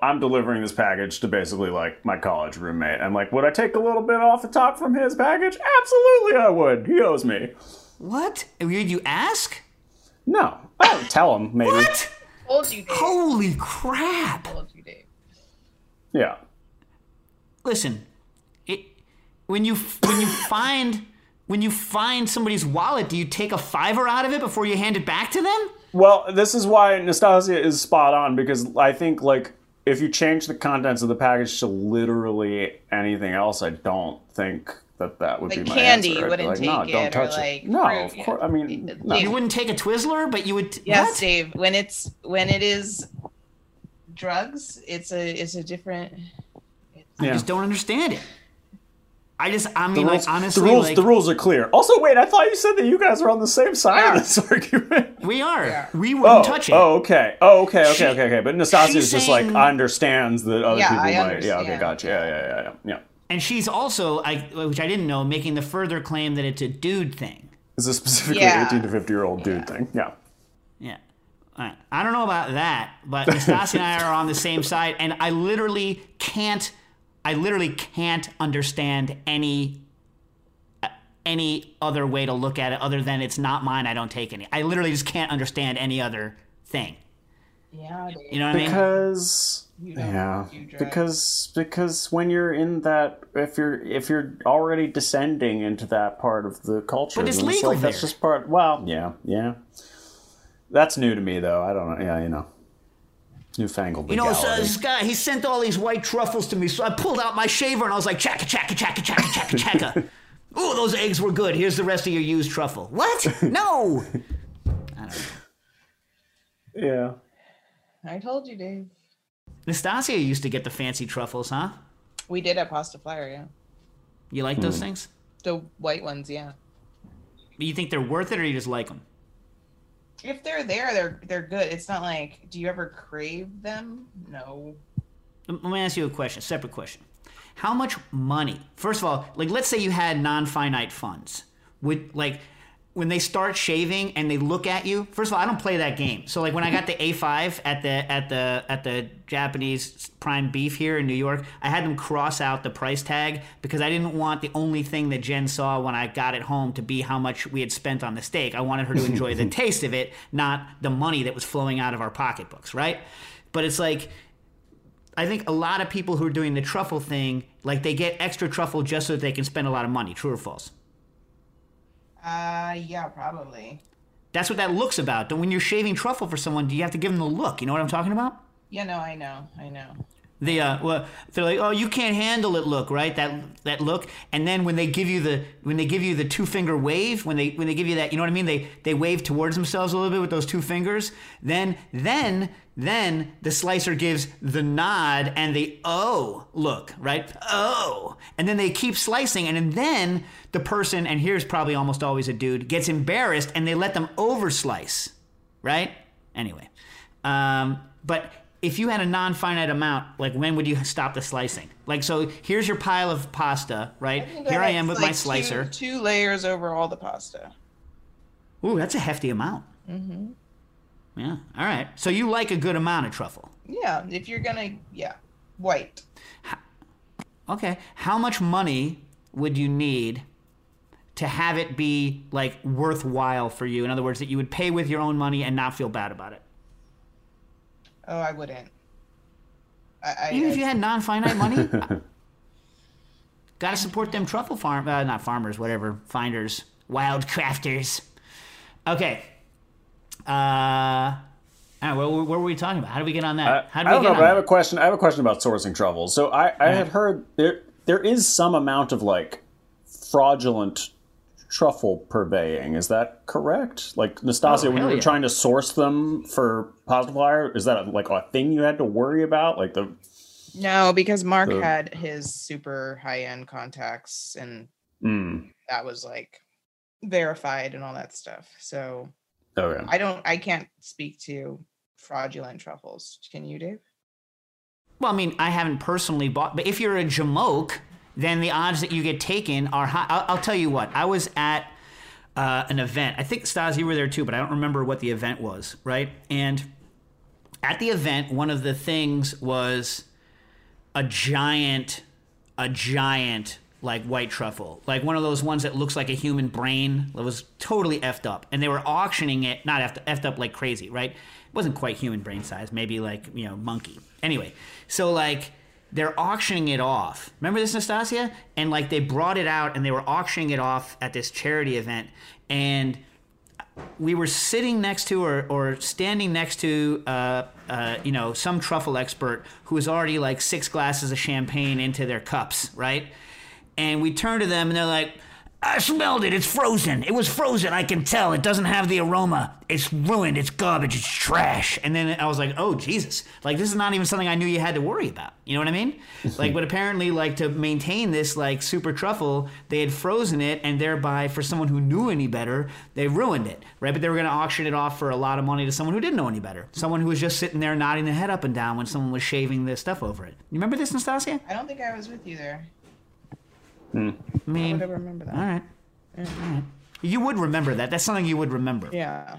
I'm delivering this package to basically my college roommate. I'm like, would I take a little bit off the top from his package? Absolutely, I would. He owes me. What? Did you ask? No. I would tell him, maybe. What? Told you, Dave. Holy crap. Told you, Dave. Yeah. Listen, when you find somebody's wallet, do you take a $5 out of it before you hand it back to them? Well, this is why Nastassia is spot on, because I think if you change the contents of the package to literally anything else, I don't think that would be my answer. Candy wouldn't take it, or no, of course. I mean, no. You wouldn't take a Twizzler, but you would. Yes, Dave. When it is drugs, it's a different. I just don't understand it. The rules are clear. Also, wait, I thought you said that you guys were on the same side of this argument. We are. Yeah. We wouldn't touch it. Okay. But Nastassia's just understands that other people might. Yeah, okay, gotcha. Yeah. And she's also, which I didn't know, making the further claim that it's a dude thing. It's a specifically 18 to 50-year-old dude thing. Yeah. Yeah. All right. I don't know about that, but Nastassia and I are on the same side, and I literally can't understand any other way to look at it other than it's not mine, I don't take any. I literally just can't understand any other thing. Yeah. You know what I mean? Because when you're in that, if you're already descending into that part of the culture, but it's legal there. That's just part. Well, yeah. That's new to me, though. I don't know. Yeah, newfangled. So this guy, he sent all these white truffles to me, so I pulled out my shaver and I was like, chaka chaka. Oh, those eggs were good. Here's the rest of your used truffle. What? No. I don't know. Yeah. I told you, Dave. Nastassia used to get the fancy truffles, huh? We did at Pasta Flyer, yeah. You like those things? The white ones, yeah. Do you think they're worth it, or you just like them? If they're there, they're good. It's not do you ever crave them? No. Let me ask you a separate question. How much money? First of all, let's say you had non-finite funds. Would when they start shaving and they look at you, first of all, I don't play that game. So like when I got the A5 at the Japanese prime beef here in New York, I had them cross out the price tag because I didn't want the only thing that Jen saw when I got it home to be how much we had spent on the steak. I wanted her to enjoy the taste of it, not the money that was flowing out of our pocketbooks, right? But it's like, I think a lot of people who are doing the truffle thing, like they get extra truffle just so that they can spend a lot of money. True or false? Yeah, probably. That's what that look's about. When you're shaving truffle for someone, do you have to give them the look? You know what I'm talking about? Yeah, no, I know. They're like, oh, you can't handle it look, right? That look. And then when they give you the two-finger wave, when they give you that, you know what I mean? They wave towards themselves a little bit with those two fingers. Then the slicer gives the nod and the oh look, right? Oh. And then they keep slicing, and then the person, and here's probably almost always a dude, gets embarrassed and they let them overslice, right? Anyway. But if you had a non-finite amount, like when would you stop the slicing? Like, so here's your pile of pasta, right? Here I am with my slicer. Two layers over all the pasta. Ooh, that's a hefty amount. Mm-hmm. Yeah, all right. So you like a good amount of truffle. Yeah, if you're going to, yeah, white. Okay, how much money would you need to have it be, like, worthwhile for you? In other words, that you would pay with your own money and not feel bad about it. Oh, I wouldn't. Even if you had non-finite money? Gotta support them truffle finders, wild crafters. Okay. What were we talking about? How do we get on that? I don't know, but I have a question. I have a question about sourcing truffle. So I have heard there is some amount of like fraudulent truffle purveying. Is that correct? Like, Nastassia, when you were trying to source them for Positifier, is that like a thing you had to worry about? Like the No, because Mark had his super high-end contacts and that was like verified and all that stuff. So okay. I can't speak to fraudulent truffles. Can you, Dave? Well, I mean, I haven't personally bought, but if you're a jamoke, then the odds that you get taken are high. I'll tell you what. I was at an event. I think, Stas, you were there too, but I don't remember what the event was, right? And at the event, one of the things was a giant, like, white truffle. Like, one of those ones that looks like a human brain. It was totally effed up. And they were auctioning it, not effed up like crazy, right? It wasn't quite human brain size. Maybe, like, you know, monkey. Anyway, so, like, they're auctioning it off. Remember this, Nastassia? And like they brought it out and they were auctioning it off at this charity event. And we were sitting next to or standing next to, you know, some truffle expert who was already like 6 glasses of champagne into their cups, right? And we turned to them and they're like, I smelled it. It's frozen. It was frozen. I can tell. It doesn't have the aroma. It's ruined. It's garbage. It's trash. And then I was like, oh, Jesus. Like, this is not even something I knew you had to worry about. You know what I mean? Like, but apparently, like, to maintain this, like, super truffle, they had frozen it, and thereby, for someone who knew any better, they ruined it, right? But they were going to auction it off for a lot of money to someone who didn't know any better. Someone who was just sitting there nodding their head up and down when someone was shaving the stuff over it. You remember this, Nastassia? I don't think I was with you there. I mean, I would have remembered that. All right. You would remember that. That's something you would remember. Yeah.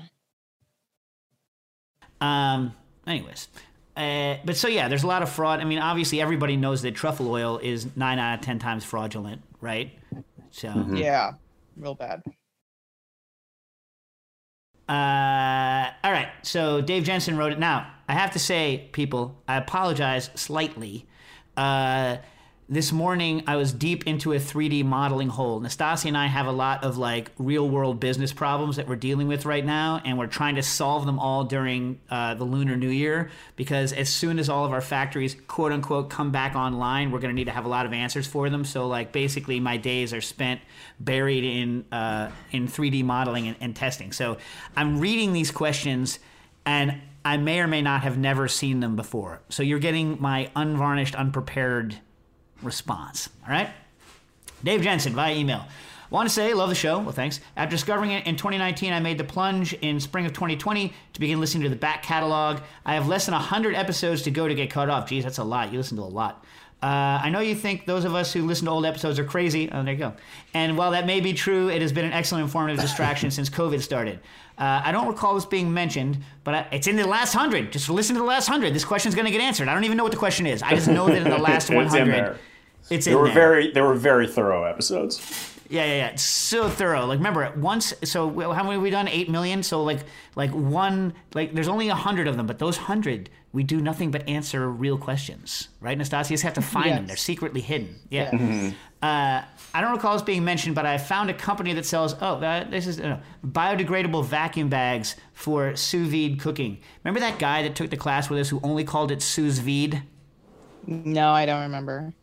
Anyways. But so, yeah, there's a lot of fraud. I mean, obviously, everybody knows that truffle oil is 9 out of 10 times fraudulent, right? So yeah, real bad. All right. So Dave Jensen wrote it. Now, I have to say, people, I apologize slightly. This morning, I was deep into a 3D modeling hole. Nastassia and I have a lot of, like, real-world business problems that we're dealing with right now, and we're trying to solve them all during the Lunar New Year, because as soon as all of our factories, quote-unquote, come back online, we're going to need to have a lot of answers for them. So, like, basically, my days are spent buried in 3D modeling and testing. So I'm reading these questions, and I may or may not have never seen them before. So you're getting my unvarnished, unprepared response. All right. Dave Jensen via email. Want to say, love the show. Well, thanks. After discovering it in 2019, I made the plunge in spring of 2020 to begin listening to the back catalog. I have less than 100 episodes to go to get caught off. Geez, that's a lot. You listen to a lot. I know you think those of us who listen to old episodes are crazy. Oh, there you go. And while that may be true, it has been an excellent informative distraction since COVID started. I don't recall this being mentioned, but it's in the last 100. Just listen to the last 100. This question's going to get answered. I don't even know what the question is. I just know that in the last 100, There were very thorough episodes. Yeah. It's so thorough. Like, remember, once, so how many have we done? 8 million? So, there's only 100 of them, but those 100, we do nothing but answer real questions, right? Nastassia, you just have to find them. They're secretly hidden. Yeah. Mm-hmm. I don't recall this being mentioned, but I found a company that sells, biodegradable vacuum bags for sous vide cooking. Remember that guy that took the class with us who only called it sous vide? No, I don't remember.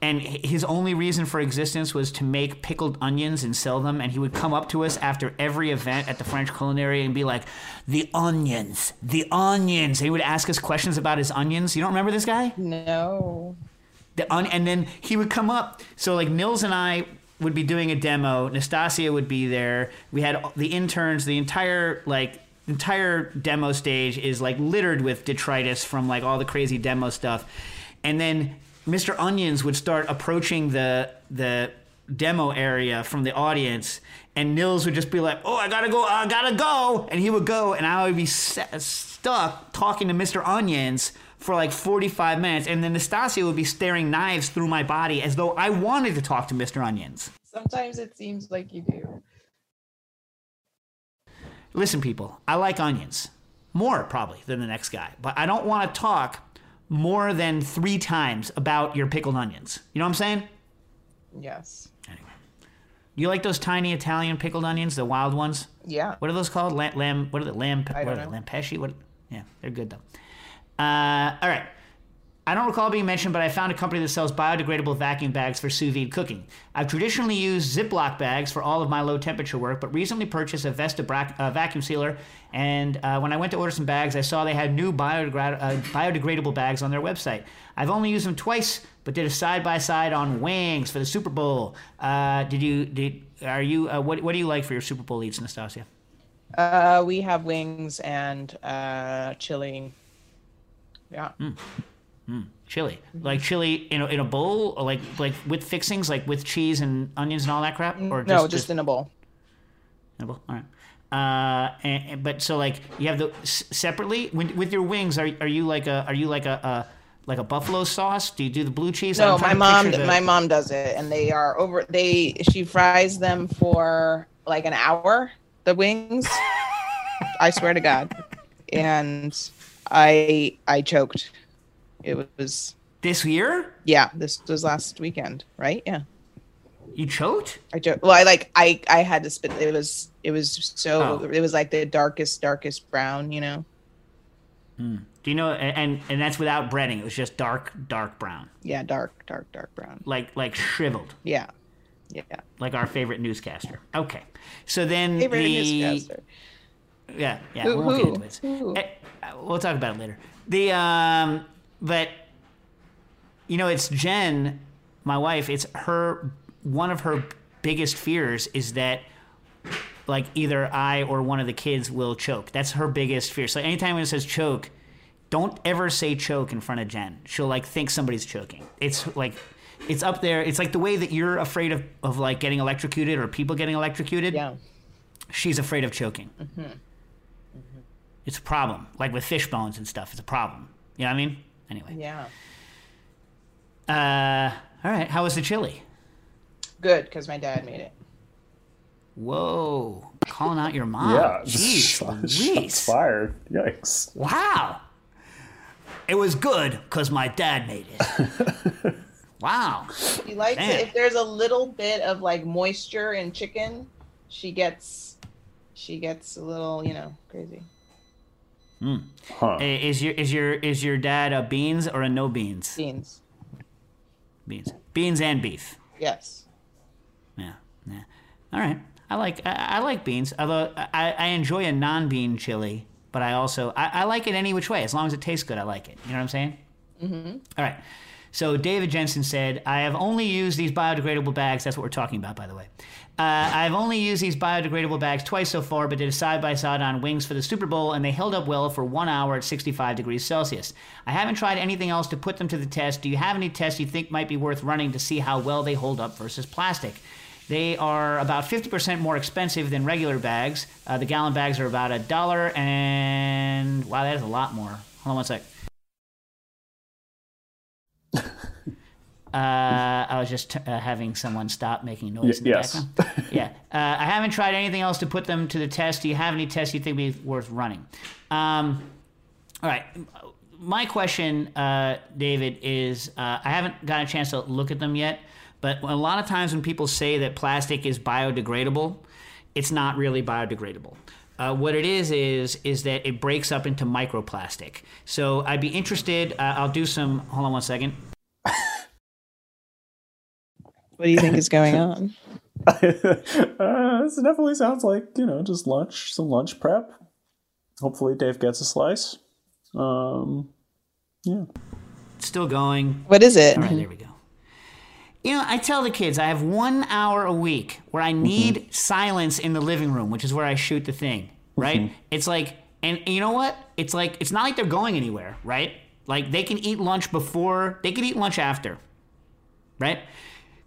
And his only reason for existence was to make pickled onions and sell them. And he would come up to us after every event at the French Culinary and be like, the onions. And he would ask us questions about his onions. You don't remember this guy? No. And then he would come up. So like Nils and I would be doing a demo. Nastassia would be there. We had the interns, the entire demo stage is like littered with detritus from like all the crazy demo stuff. And then Mr. Onions would start approaching the demo area from the audience, and Nils would just be like, oh, I gotta go. And he would go, and I would be stuck talking to Mr. Onions for like 45 minutes. And then Nastassia would be staring knives through my body as though I wanted to talk to Mr. Onions. Sometimes it seems like you do. Listen, people, I like onions. More probably than the next guy, but I don't want to talk more than 3 times about your pickled onions. You know what I'm saying? Yes. Anyway. You like those tiny Italian pickled onions, the wild ones? Yeah. What are those called? Lampeshi? Yeah, they're good, though. All right. I don't recall being mentioned, but I found a company that sells biodegradable vacuum bags for sous vide cooking. I've traditionally used Ziploc bags for all of my low-temperature work, but recently purchased a Vesta vacuum sealer, and when I went to order some bags, I saw they had new biodegradable bags on their website. I've only used them twice, but did a side-by-side on wings for the Super Bowl. What do you like for your Super Bowl eats, Nastassia? We have wings and chili. Yeah. Mm. Chili, like chili in a bowl, or like with fixings, like with cheese and onions and all that crap, or just in a bowl. In a bowl, all right. But you have the separately with your wings. Are you like a buffalo sauce? Do you do the blue cheese? No, my mom does it, and they are over. She fries them for like an hour. The wings, I swear to God, and I choked. It was this year? Yeah, this was last weekend, right? Yeah. You choked? I choked. Well, I had to spit. It was like the darkest brown, you know. Mm. Do you know? And that's without breading. It was just dark brown. Yeah, dark brown. Like shriveled. Yeah. Yeah. Like our favorite newscaster. Okay. So then newscaster. Yeah. We'll get into it. We'll talk about it later. But, you know, it's Jen, my wife, one of her biggest fears is that, like, either I or one of the kids will choke. That's her biggest fear. So anytime when it says choke, don't ever say choke in front of Jen. She'll, like, think somebody's choking. It's, like, it's up there. It's like the way that you're afraid of like, getting electrocuted or people getting electrocuted. Yeah. She's afraid of choking. Mm-hmm. Mm-hmm. It's a problem. Like, with fish bones and stuff, it's a problem. You know what I mean? Anyway. Yeah. All right. How was the chili? Good, because my dad made it. Whoa. Calling out your mom. Yeah. Jeez. Fired. Yikes. Wow. It was good because my dad made it. Wow. She likes it. If there's a little bit of like moisture in chicken, she gets a little, you know, crazy. Mm. Huh. Is your dad a beans or a no beans? Beans. Beans and beef. Yes. Yeah. All right. I like beans. Although I enjoy a non-bean chili, but I also like it any which way as long as it tastes good. I like it. You know what I'm saying? Mm-hmm. All right. So David Jensen said, I have only used these biodegradable bags. That's what we're talking about, by the way. I've only used these biodegradable bags twice so far, but did a side-by-side on wings for the Super Bowl, and they held up well for 1 hour at 65 degrees Celsius. I haven't tried anything else to put them to the test. Do you have any tests you think might be worth running to see how well they hold up versus plastic? They are about 50% more expensive than regular bags. The gallon bags are about $1, and wow, that is a lot more. Hold on one sec. I was just having someone stop making noise in the background. Yeah. I haven't tried anything else to put them to the test. Do you have any tests you think would be worth running? All right. My question, David, is I haven't got a chance to look at them yet, but a lot of times when people say that plastic is biodegradable, it's not really biodegradable. What it is that it breaks up into microplastic. So I'd be interested. I'll do some. Hold on one second. What do you think is going on? This definitely sounds like, you know, just lunch, some lunch prep. Hopefully Dave gets a slice. Yeah. It's still going. What is it? All right, there we go. You know, I tell the kids I have 1 hour a week where I need silence in the living room, which is where I shoot the thing, right? It's like, and you know what? It's like, it's not like they're going anywhere, right? Like they can eat lunch before, they can eat lunch after, right?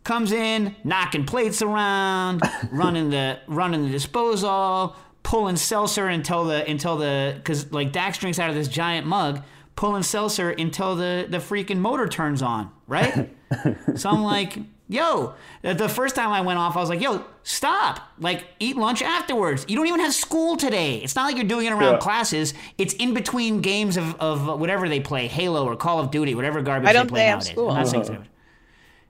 Comes in, knocking plates around, running the disposal, pulling seltzer until the because like Dax drinks out of this giant mug, pulling seltzer until the freaking motor turns on, right? So I'm like, yo, the first time I went off, I was like, yo, stop, like eat lunch afterwards. You don't even have school today. It's not like you're doing it around classes. It's in between games of whatever they play, Halo or Call of Duty, whatever garbage they play nowadays. School. I'm not saying so.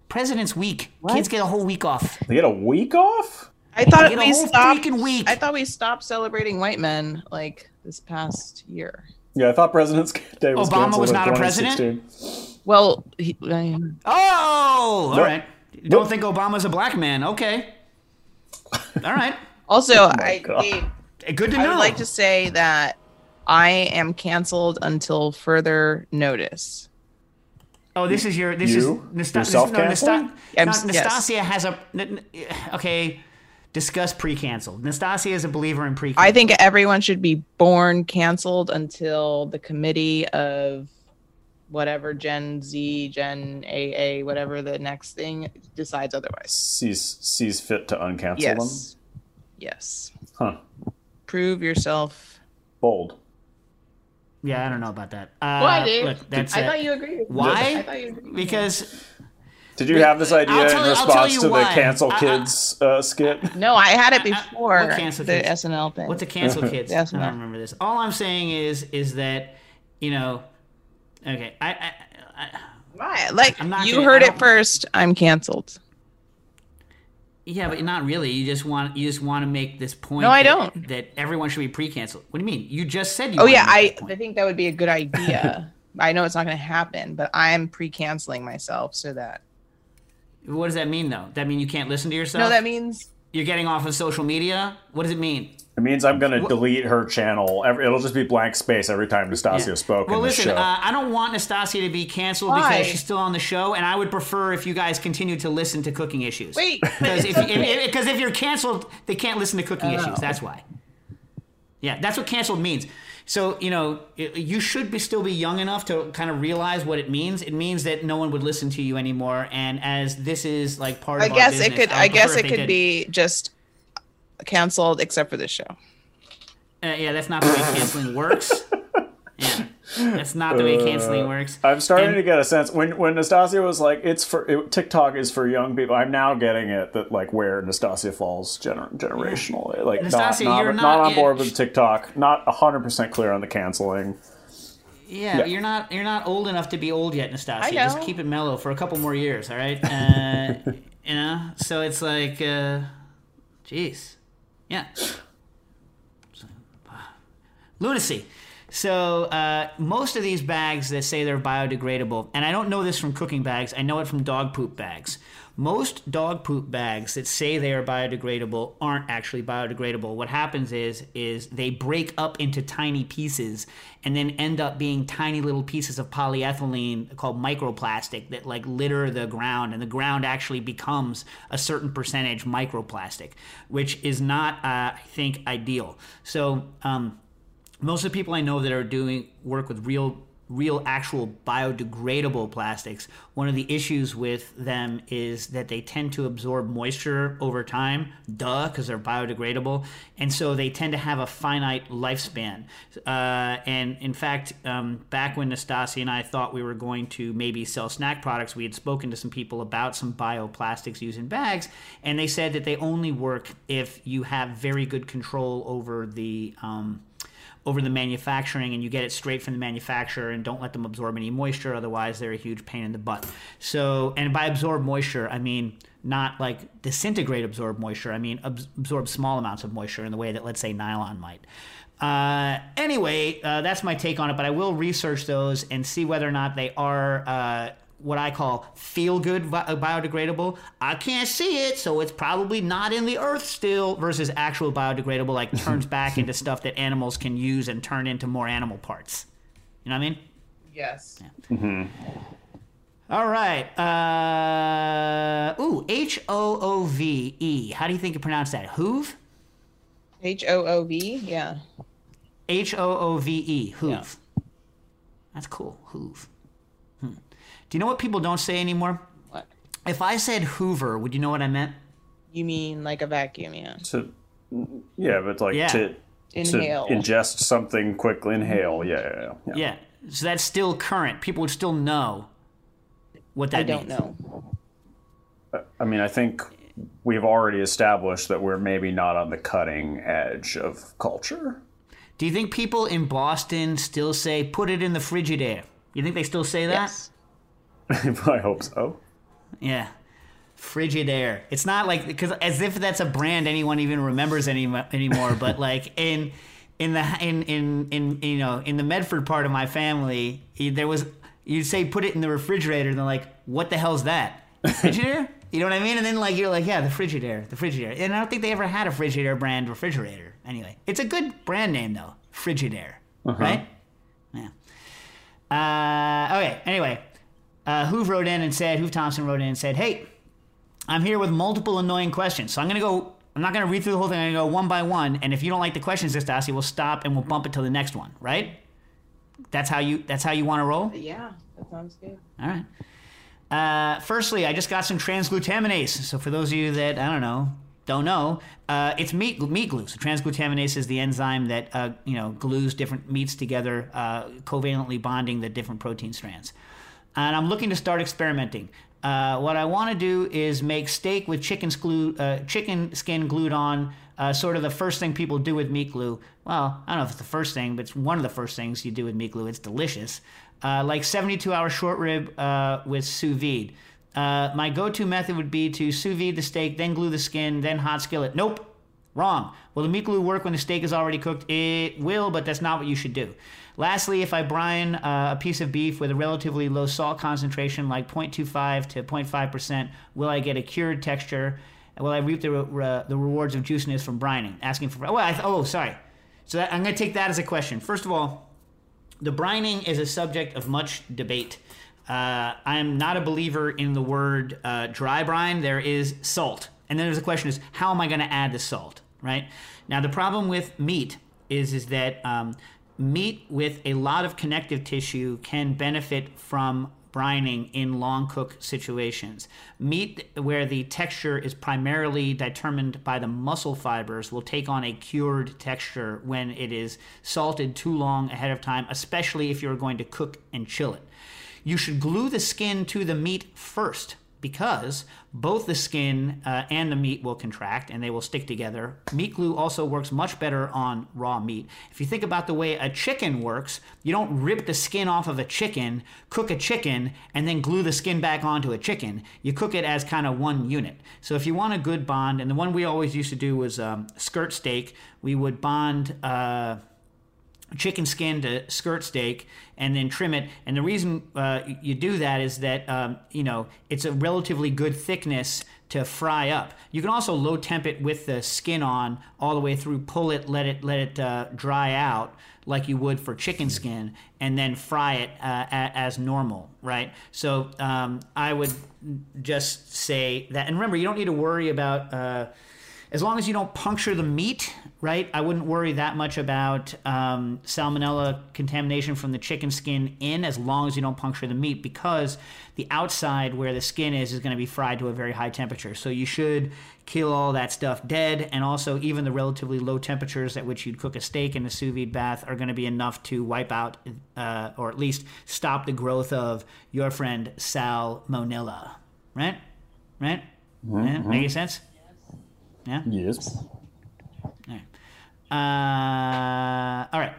President's Week. What? Kids get a whole week off. They get a week off? I thought we stopped. Week. I thought we stopped celebrating white men like this past year. Yeah, I thought President's Day was Obama was not a president. Well, all right. Don't think Obama's a black man. Okay. All right. Also, good to know. I would like to say that I am canceled until further notice. Oh, this is your. This you? Is Nastassia has a. Okay, discuss pre-canceled. Nastassia is a believer in pre-canceled. I think everyone should be born canceled until the committee of whatever Gen Z, Gen AA, whatever the next thing decides otherwise. Sees fit to uncancel them. Yes. Huh. Prove yourself bold. Yeah, I don't know about that. Why, Dave? Look, I thought you agreed. Why? I thought you agreed. Because... Did you have this idea in response to the Cancel Kids skit? No, I had it before the SNL thing. What's a Cancel Kids? I don't remember this. All I'm saying is that, you know... Okay, I why? Like, you heard it first. I'm canceled. Yeah, but not really. You just want to make this point. No, I don't. That everyone should be pre-canceled. What do you mean? You just said you. Oh yeah, I think that would be a good idea. I know it's not going to happen, but I'm pre-canceling myself so that. What does that mean, though? That mean you can't listen to yourself? No, that means you're getting off of social media. What does it mean? It means I'm going to delete her channel. It'll just be blank space every time Nastassia spoke in the show. Well, listen, I don't want Nastassia to be canceled because she's still on the show, and I would prefer if you guys continue to listen to Cooking Issues. Wait. Because if you're canceled, they can't listen to Cooking Issues. That's why. Yeah, that's what canceled means. So, you know, you should still be young enough to kind of realize what it means. It means that no one would listen to you anymore, and as this is like part of our business, I guess it could be just... canceled except for this show. Yeah, that's not the way canceling works. Yeah, that's not the way canceling works. I'm starting to get a sense when Nastassia was like, TikTok is for young people. I'm now getting it that like where Nastassia falls generationally. Like Nastassia, you're not on board with TikTok. Not 100% clear on the canceling. Yeah, but you're not old enough to be old yet, Nastassia. I know. Just keep it mellow for a couple more years, all right? You know, so it's like, jeez. Yeah. Lunacy. So most of these bags that say they're biodegradable, and I don't know this from cooking bags, I know it from dog poop bags. Most dog poop bags that say they are biodegradable aren't actually biodegradable. What happens is they break up into tiny pieces and then end up being tiny little pieces of polyethylene called microplastic that like litter the ground, and the ground actually becomes a certain percentage microplastic, which is not, I think, ideal. So most of the people I know that are doing work with real actual biodegradable plastics, one of the issues with them is that they tend to absorb moisture over time, because they're biodegradable, and so they tend to have a finite lifespan. And in fact, back when Nastassia and I thought we were going to maybe sell snack products, we had spoken to some people about some bioplastics used in bags, and they said that they only work if you have very good control over the manufacturing, and you get it straight from the manufacturer and don't let them absorb any moisture, otherwise they're a huge pain in the butt. So, and by absorb moisture, I mean not like disintegrate absorb moisture, I mean absorb small amounts of moisture in the way that, let's say, nylon might. Anyway, that's my take on it, but I will research those and see whether or not they are what I call feel-good biodegradable. I can't see it, so it's probably not in the earth still, versus actual biodegradable, like turns back into stuff that animals can use and turn into more animal parts. You know what I mean? Yes. Yeah. Mm-hmm. All right. H-O-O-V-E. How do you think you pronounce that? Hoove? H-O-O-V, yeah. H-O-O-V-E, hoove. Yeah. That's cool, hoove. Do you know what people don't say anymore? What? If I said Hoover, would you know what I meant? You mean like a vacuum, yeah. To inhale. To ingest something quickly. Inhale, yeah. So that's still current. People would still know what that means. I don't know. I mean, I think we've already established that we're maybe not on the cutting edge of culture. Do you think people in Boston still say, put it in the Frigidaire? You think they still say that? Yes. I hope so. Yeah. Frigidaire. It's not like, because as if that's a brand anyone even remembers anymore, but like in the Medford part of my family, there was, you'd say put it in the refrigerator and they're like, what the hell's that? Frigidaire? You know what I mean? And then like you're like, yeah, the Frigidaire. And I don't think they ever had a Frigidaire brand refrigerator. Anyway, it's a good brand name though, Frigidaire, right? Yeah. Okay, anyway. Hoove Thompson wrote in and said, hey, I'm here with multiple annoying questions. So I'm not going to read through the whole thing. I'm going to go one by one. And if you don't like the questions, Nastassia, we'll stop and we'll bump it to the next one, right? That's how you want to roll? Yeah, that sounds good. All right. Firstly, I just got some transglutaminase. So for those of you that, it's meat glue. So transglutaminase is the enzyme that, glues different meats together, covalently bonding the different protein strands. And I'm looking to start experimenting. What I want to do is make steak with chicken skin glued on, sort of the first thing people do with meat glue. Well, I don't know if it's the first thing, but it's one of the first things you do with meat glue. It's delicious. Like 72-hour short rib with sous vide. My go-to method would be to sous vide the steak, then glue the skin, then hot skillet. Nope. Wrong. Will the meat glue work when the steak is already cooked? It will, but that's not what you should do. Lastly, if I brine a piece of beef with a relatively low salt concentration, like 0.25 to 0.5%, will I get a cured texture? Will I reap the rewards of juiciness from brining? So I'm going to take that as a question. First of all, the brining is a subject of much debate. I'm not a believer in the word dry brine. There is salt. And then there's the question is, how am I going to add the salt, right? Now, the problem with meat is that meat with a lot of connective tissue can benefit from brining in long cook situations. Meat where the texture is primarily determined by the muscle fibers will take on a cured texture when it is salted too long ahead of time, especially if you're going to cook and chill it. You should glue the skin to the meat first, because both the skin and the meat will contract and they will stick together. Meat glue also works much better on raw meat. If you think about the way a chicken works, you don't rip the skin off of a chicken, cook a chicken, and then glue the skin back onto a chicken. You cook it as kind of one unit. So if you want a good bond, and the one we always used to do was skirt steak, we would bond chicken skin to skirt steak and then trim it. And the reason you do that is that, you know, it's a relatively good thickness to fry up. You can also low temp it with the skin on all the way through, pull it, let it dry out like you would for chicken skin, and then fry it as normal, right? So I would just say that. And remember, you don't need to worry about, as long as you don't puncture the meat, right? I wouldn't worry that much about salmonella contamination from the chicken skin in, as long as you don't puncture the meat, because the outside where the skin is going to be fried to a very high temperature. So you should kill all that stuff dead, and also even the relatively low temperatures at which you'd cook a steak in a sous vide bath are going to be enough to wipe out or at least stop the growth of your friend salmonella, right? Right? Mm-hmm. Yeah? Make any sense? Yeah? Yes. All right.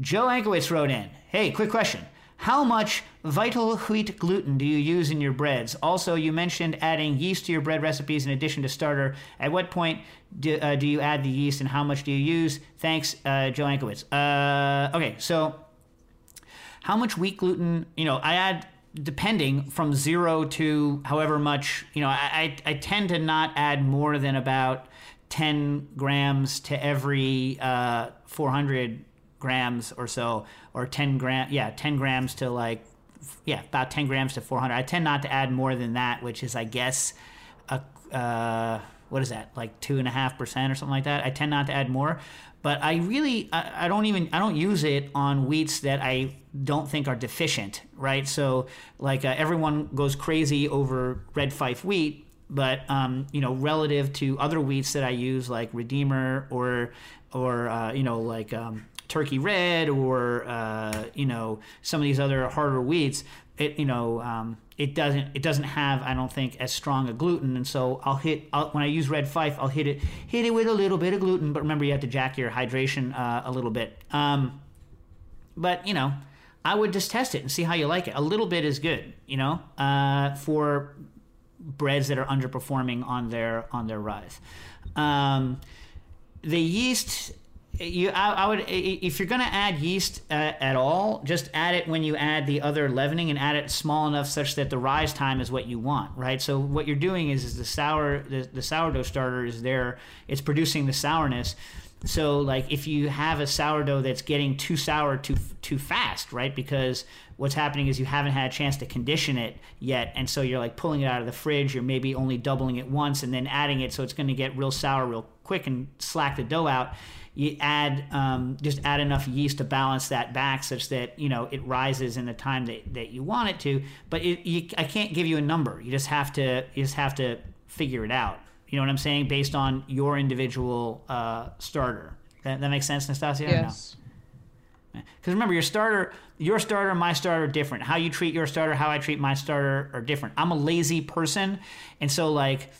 Joe Ankowitz wrote in, hey, quick question. How much vital wheat gluten do you use in your breads? Also, you mentioned adding yeast to your bread recipes in addition to starter. At what point do you add the yeast, and how much do you use? Thanks, Joe Ankowitz. Okay, so how much wheat gluten, you know, I add, depending from 0 to however much, you know, I tend to not add more than about 10 grams to every 400 grams or so, or 10 grams to 400. I tend not to add more than that, which is, I guess, what is that, like 2.5% or something like that. I tend not to add more. But I really, I don't use it on wheats that I don't think are deficient, right? So, like, everyone goes crazy over red fife wheat, but, you know, relative to other wheats that I use, like Redeemer or you know, like Turkey Red or, you know, some of these other harder wheats, it, you know, it doesn't have, I don't think, as strong a gluten, and so when I use red fife, I'll hit it with a little bit of gluten. But remember, you have to jack your hydration a little bit. But you know, I would just test it and see how you like it. A little bit is good, you know, for breads that are underperforming on their rise. The yeast. I would, if you're going to add yeast at all, just add it when you add the other leavening, and add it small enough such that the rise time is what you want, right? So what you're doing is the sourdough starter is there, it's producing the sourness. So like if you have a sourdough that's getting too sour too fast, right? Because what's happening is you haven't had a chance to condition it yet, and so you're like pulling it out of the fridge, you're maybe only doubling it once and then adding it, so it's going to get real sour real quick and slack the dough out. You add just add enough yeast to balance that back, such that you know it rises in the time that you want it to. But I can't give you a number. You just have to figure it out. You know what I'm saying? Based on your individual starter. That makes sense, Nastassia? Yes. Because remember, your starter, and my starter are different. How you treat your starter, how I treat my starter are different. I'm a lazy person, and so like.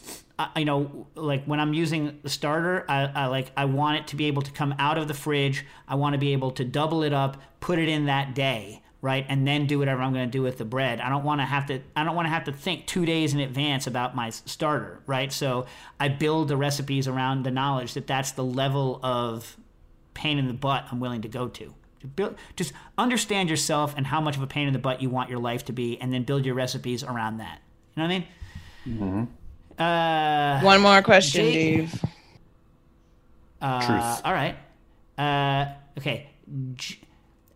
You know, like when I'm using the starter, I want it to be able to come out of the fridge. I want to be able to double it up, put it in that day, right, and then do whatever I'm going to do with the bread. I don't want to have to think 2 days in advance about my starter, right? So I build the recipes around the knowledge that that's the level of pain in the butt I'm willing to go to. Just understand yourself and how much of a pain in the butt you want your life to be, and then build your recipes around that. You know what I mean? Mm-hmm. One more question, Dave. Truth. All right. Okay.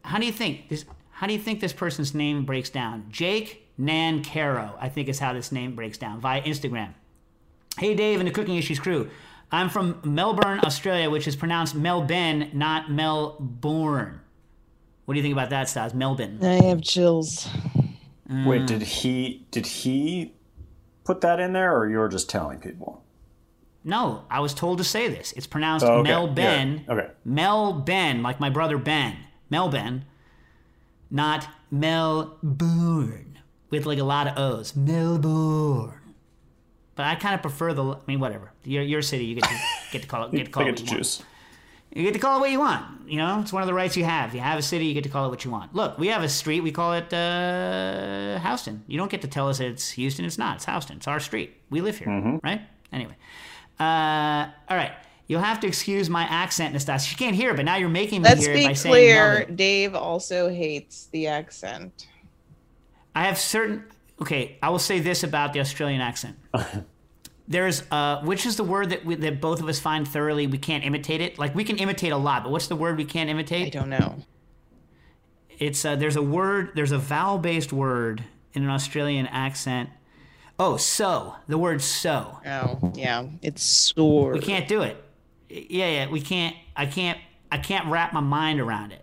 How do you think this person's name breaks down? Jake Nancaro, I think, is how this name breaks down via Instagram. Hey, Dave and the Cooking Issues crew. I'm from Melbourne, Australia, which is pronounced Melbourne, not Melbourne. What do you think about that, Stas? Melbourne. I have chills. Wait, did he put that in there, or you're just telling people? No, I was told to say this. It's pronounced Melben. Yeah. Okay. Melben, like my brother Ben. Melben, not Melbourne, with like a lot of O's. Melbourne. But I kind of prefer whatever. Your city, you get to call it. Get to call it what you choose. You get to call it what you want. You know, it's one of the rights you have. You have a city, you get to call it what you want. Look, we have a street. We call it Houston. You don't get to tell us it's Houston. It's not. It's Houston. It's our street. We live here, right? Anyway. All right. You'll have to excuse my accent, Nastassia. You can't hear it, but now you're making me hear it by saying clear, Dave also hates the accent. I have certain... Okay, I will say this about the Australian accent. There's, which is the word that that both of us find thoroughly we can't imitate it? Like, we can imitate a lot, but what's the word we can't imitate? I don't know. It's, there's a word, there's a vowel-based word in an Australian accent. Oh, so. The word so. Oh, yeah. It's sore. We can't do it. Yeah, we can't, I can't wrap my mind around it.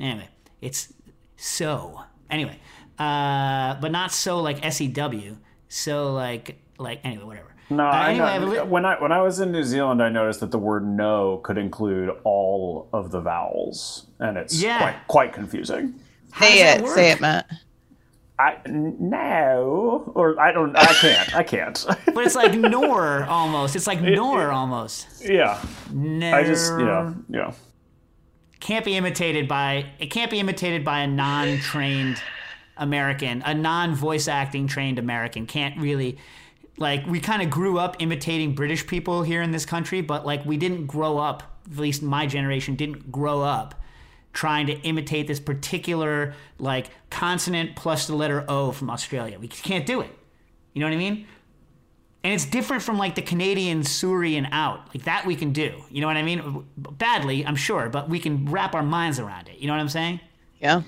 Anyway, it's so. Anyway, but not so like S-E-W. So like anyway, whatever. No, anyway, I know. When I was in New Zealand, I noticed that the word no could include all of the vowels, and it's quite confusing. Say it, Matt. I can't. But it's like nor almost. It's like nor almost. Yeah. No. I just yeah. Can't be imitated by a non-trained American, a non-voice acting trained American. Can't really, like, we kind of grew up imitating British people here in this country, but like we didn't grow up, at least my generation didn't grow up trying to imitate this particular like consonant plus the letter O from Australia. We can't do it. You know what I mean? And it's different from like the Canadian Suri and out. Like that we can do. You know what I mean? Badly, I'm sure, but we can wrap our minds around it. You know what I'm saying? Yeah.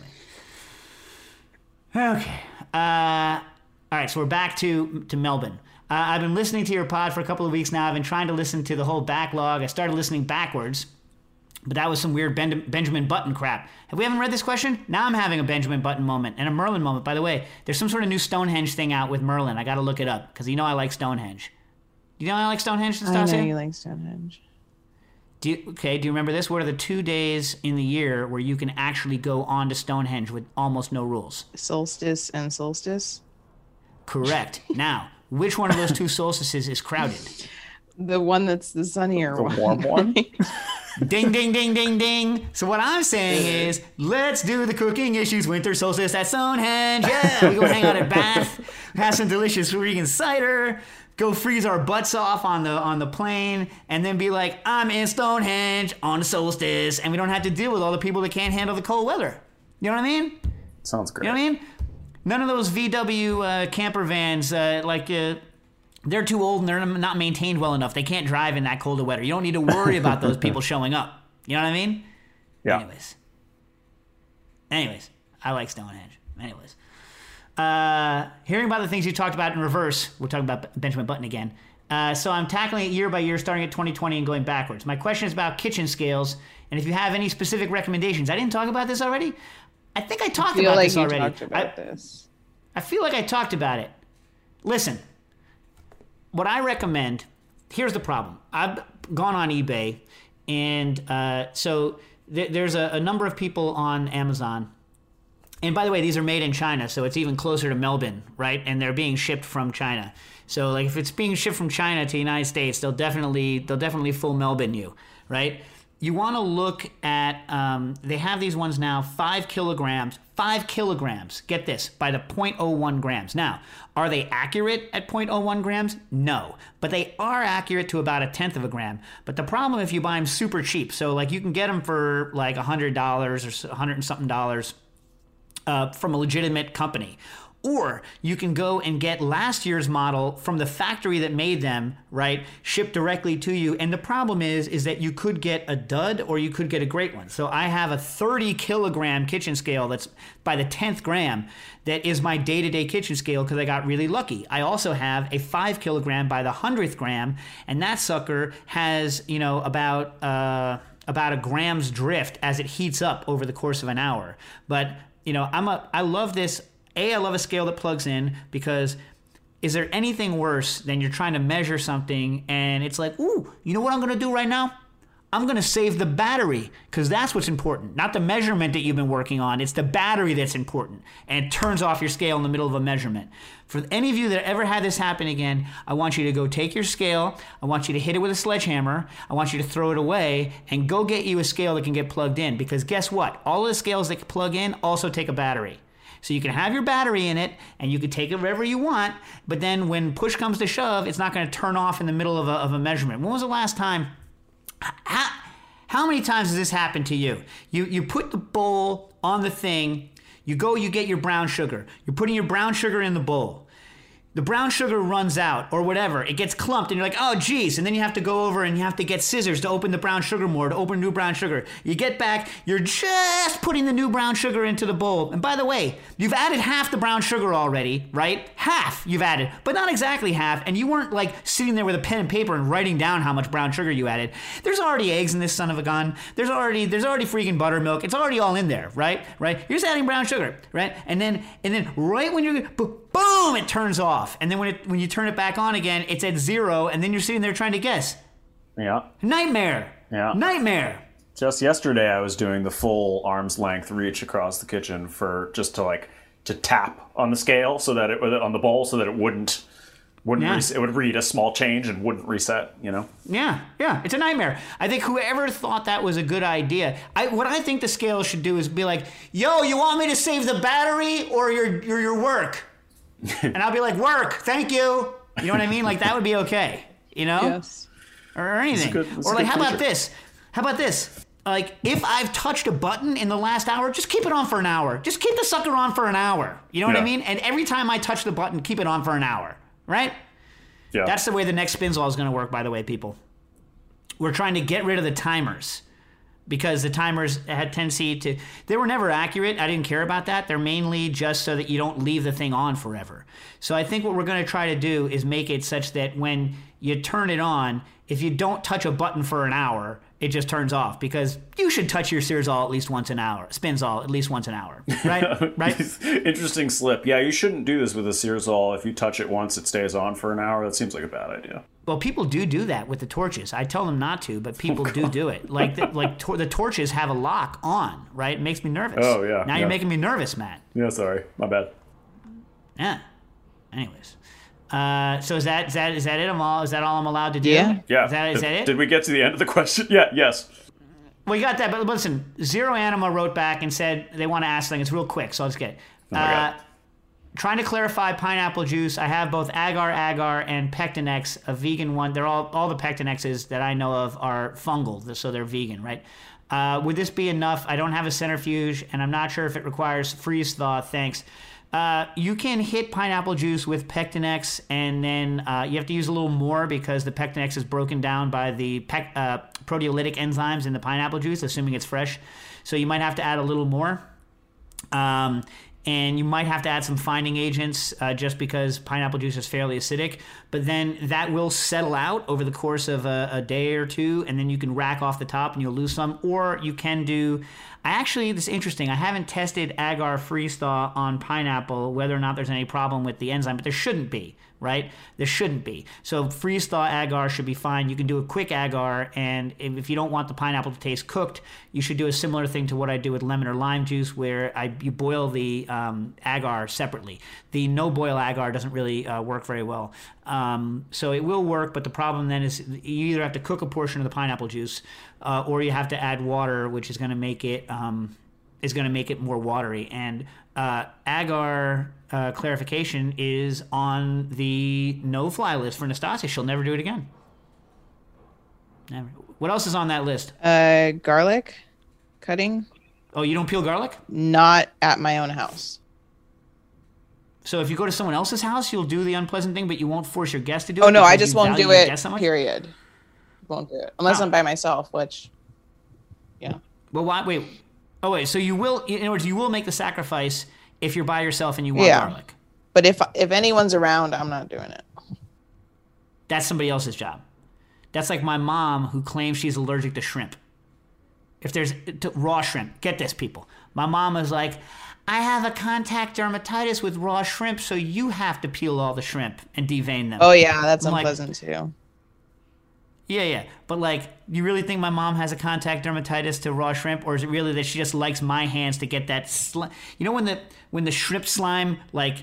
Okay. All right, so we're back to Melbourne. I've been listening to your pod for a couple of weeks now. I've been trying to listen to the whole backlog. I started listening backwards, but that was some weird Benjamin Button crap. Have we haven't read this question? Now I'm having a Benjamin Button moment and a Merlin moment. By the way, there's some sort of new Stonehenge thing out with Merlin. I got to look it up because you know I like Stonehenge. Do you know I like Stonehenge, Nastassia? I know you like Stonehenge. Do you remember this? What are the 2 days in the year where you can actually go on to Stonehenge with almost no rules? Solstice and solstice. Correct. Now, which one of those two solstices is crowded? The one that's the sunnier one. The warm one. Ding, ding, ding, ding, ding. So what I'm saying is, let's do the Cooking Issues winter solstice at Stonehenge. Yeah, we go hang out at Bath, have some delicious vegan cider, go freeze our butts off on the plane, and then be like, I'm in Stonehenge on the solstice, and we don't have to deal with all the people that can't handle the cold weather. You know what I mean? Sounds great. You know what I mean? None of those VW camper vans, they're too old and they're not maintained well enough. They can't drive in that colder weather. You don't need to worry about those people showing up. You know what I mean? Yeah. Anyways, I like Stonehenge. Anyways. Hearing about the things you talked about in reverse, we're talking about Benjamin Button again. So I'm tackling it year by year, starting at 2020 and going backwards. My question is about kitchen scales, and if you have any specific recommendations. I didn't talk about this already. I think I talked about this already. I feel like I talked about it. Listen, what I recommend, here's the problem. I've gone on eBay, and so there's a number of people on Amazon. And by the way, these are made in China, so it's even closer to Melbourne, right? And they're being shipped from China. So, like, if it's being shipped from China to the United States, they'll definitely full Melbourne you, right? You want to look at they have these ones now, 5 kilograms. 5 kilograms, get this, by the 0.01 grams. Now, are they accurate at 0.01 grams? No, but they are accurate to about 1/10 of a gram. But the problem if you buy them super cheap, so like you can get them for like $100 or $100 and something. From a legitimate company. Or you can go and get last year's model from the factory that made them, right, shipped directly to you. And the problem is that you could get a dud or you could get a great one. So I have a 30 kilogram kitchen scale that's by the 10th gram that is my day-to-day kitchen scale because I got really lucky. I also have a 5 kilogram by the 100th gram, and that sucker has, about a gram's drift as it heats up over the course of an hour. But I love this. I love a scale that plugs in because is there anything worse than you're trying to measure something and it's like, ooh, you know what I'm going to do right now? I'm going to save the battery because that's what's important. Not the measurement that you've been working on. It's the battery that's important, and it turns off your scale in the middle of a measurement. For any of you that ever had this happen again, I want you to go take your scale. I want you to hit it with a sledgehammer. I want you to throw it away and go get you a scale that can get plugged in, because guess what? All of the scales that plug in also take a battery. So you can have your battery in it and you can take it wherever you want, but then when push comes to shove, it's not going to turn off in the middle of a measurement. When was the last time How many times has this happened to you? You put the bowl on the thing. You go, you get your brown sugar. You're putting your brown sugar in the bowl. The brown sugar runs out or whatever. It gets clumped and you're like, oh, geez. And then you have to go over and you have to get scissors to open the brown sugar more, to open new brown sugar. You get back, you're just putting the new brown sugar into the bowl. And by the way, you've added half the brown sugar already, right? Half you've added, but not exactly half. And you weren't like sitting there with a pen and paper and writing down how much brown sugar you added. There's already eggs in this son of a gun. There's already freaking buttermilk. It's already all in there, right? Right? You're just adding brown sugar, right? And then right when you're, boom, it turns off. And then when you turn it back on again, it's at zero. And then you're sitting there trying to guess. Yeah. Nightmare. Yeah. Nightmare. Just yesterday, I was doing the full arm's length reach across the kitchen for just to tap on the scale so that it was on the bowl so that it wouldn't it would read a small change and wouldn't reset, you know? Yeah. Yeah. It's a nightmare. I think whoever thought that was a good idea, what I think the scale should do is be like, yo, you want me to save the battery or your work? And I'll be like, work, thank you. You know what I mean? Like, that would be okay, you know? Yes. Or anything. Or like, how about this? Like, if I've touched a button in the last hour, just keep it on for an hour. Just keep the sucker on for an hour. You know what I mean? And every time I touch the button, keep it on for an hour, right? Yeah. That's the way the next spins law is going to work, by the way, people. We're trying to get rid of the timers. Because the timers had tendency to, they were never accurate. I didn't care about that. They're mainly just so that you don't leave the thing on forever. So I think what we're going to try to do is make it such that when you turn it on, if you don't touch a button for an hour, it just turns off. Because you should touch your sears all at least once an hour, spins all at least once an hour, right? Right. Interesting slip. Yeah, you shouldn't do this with a sears all. If you touch it once, it stays on for an hour. That seems like a bad idea. Well, people do that with the torches. I tell them not to, but people do it. Like, the torches have a lock on, right? It makes me nervous. Oh, yeah. Now you're making me nervous, Matt. Yeah, sorry. My bad. Yeah. Anyways. So is that it? Is that all I'm allowed to do? Yeah. Yeah. Is that it? Did we get to the end of the question? Yeah, yes. We got that, but listen, Zero Anima wrote back and said they want to ask something. It's real quick, so let's get it. Trying to clarify pineapple juice. I have both agar and Pectinex, a vegan one. They're all the Pectinexes that I know of are fungal, so they're vegan, right? Would this be enough? I don't have a centrifuge, and I'm not sure if it requires freeze thaw. Thanks. You can hit pineapple juice with Pectinex, and then you have to use a little more because the Pectinex is broken down by the proteolytic enzymes in the pineapple juice, assuming it's fresh. So you might have to add a little more. And you might have to add some fining agents just because pineapple juice is fairly acidic. But then that will settle out over the course of a day or two, and then you can rack off the top and you'll lose some. Or you can do... this is interesting. I haven't tested agar freeze-thaw on pineapple, whether or not there's any problem with the enzyme, but there shouldn't be, right? There shouldn't be. So freeze-thaw agar should be fine. You can do a quick agar, and if you don't want the pineapple to taste cooked, you should do a similar thing to what I do with lemon or lime juice, where you boil the agar separately. The no-boil agar doesn't really work very well. So it will work, but the problem then is you either have to cook a portion of the pineapple juice or you have to add water, which is going to make it more watery. And agar clarification is on the no-fly list for Nastassia. She'll never do it again. Never. What else is on that list? Garlic cutting. Oh, you don't peel garlic? Not at my own house. So if you go to someone else's house, you'll do the unpleasant thing, but you won't force your guest to do it? Oh, no, I just won't do it, period. Won't do it. Unless I'm by myself, which, yeah. Well, wait. Oh, wait, so you will, in other words, you will make the sacrifice if you're by yourself and you want garlic. But if anyone's around, I'm not doing it. That's somebody else's job. That's like my mom who claims she's allergic to shrimp. If there's raw shrimp, get this, people. My mom is like... I have a contact dermatitis with raw shrimp, so you have to peel all the shrimp and devein them. Oh, yeah, that's unpleasant, too. Yeah. But, you really think my mom has a contact dermatitis to raw shrimp, or is it really that she just likes my hands to get that slime? You know when the shrimp slime, if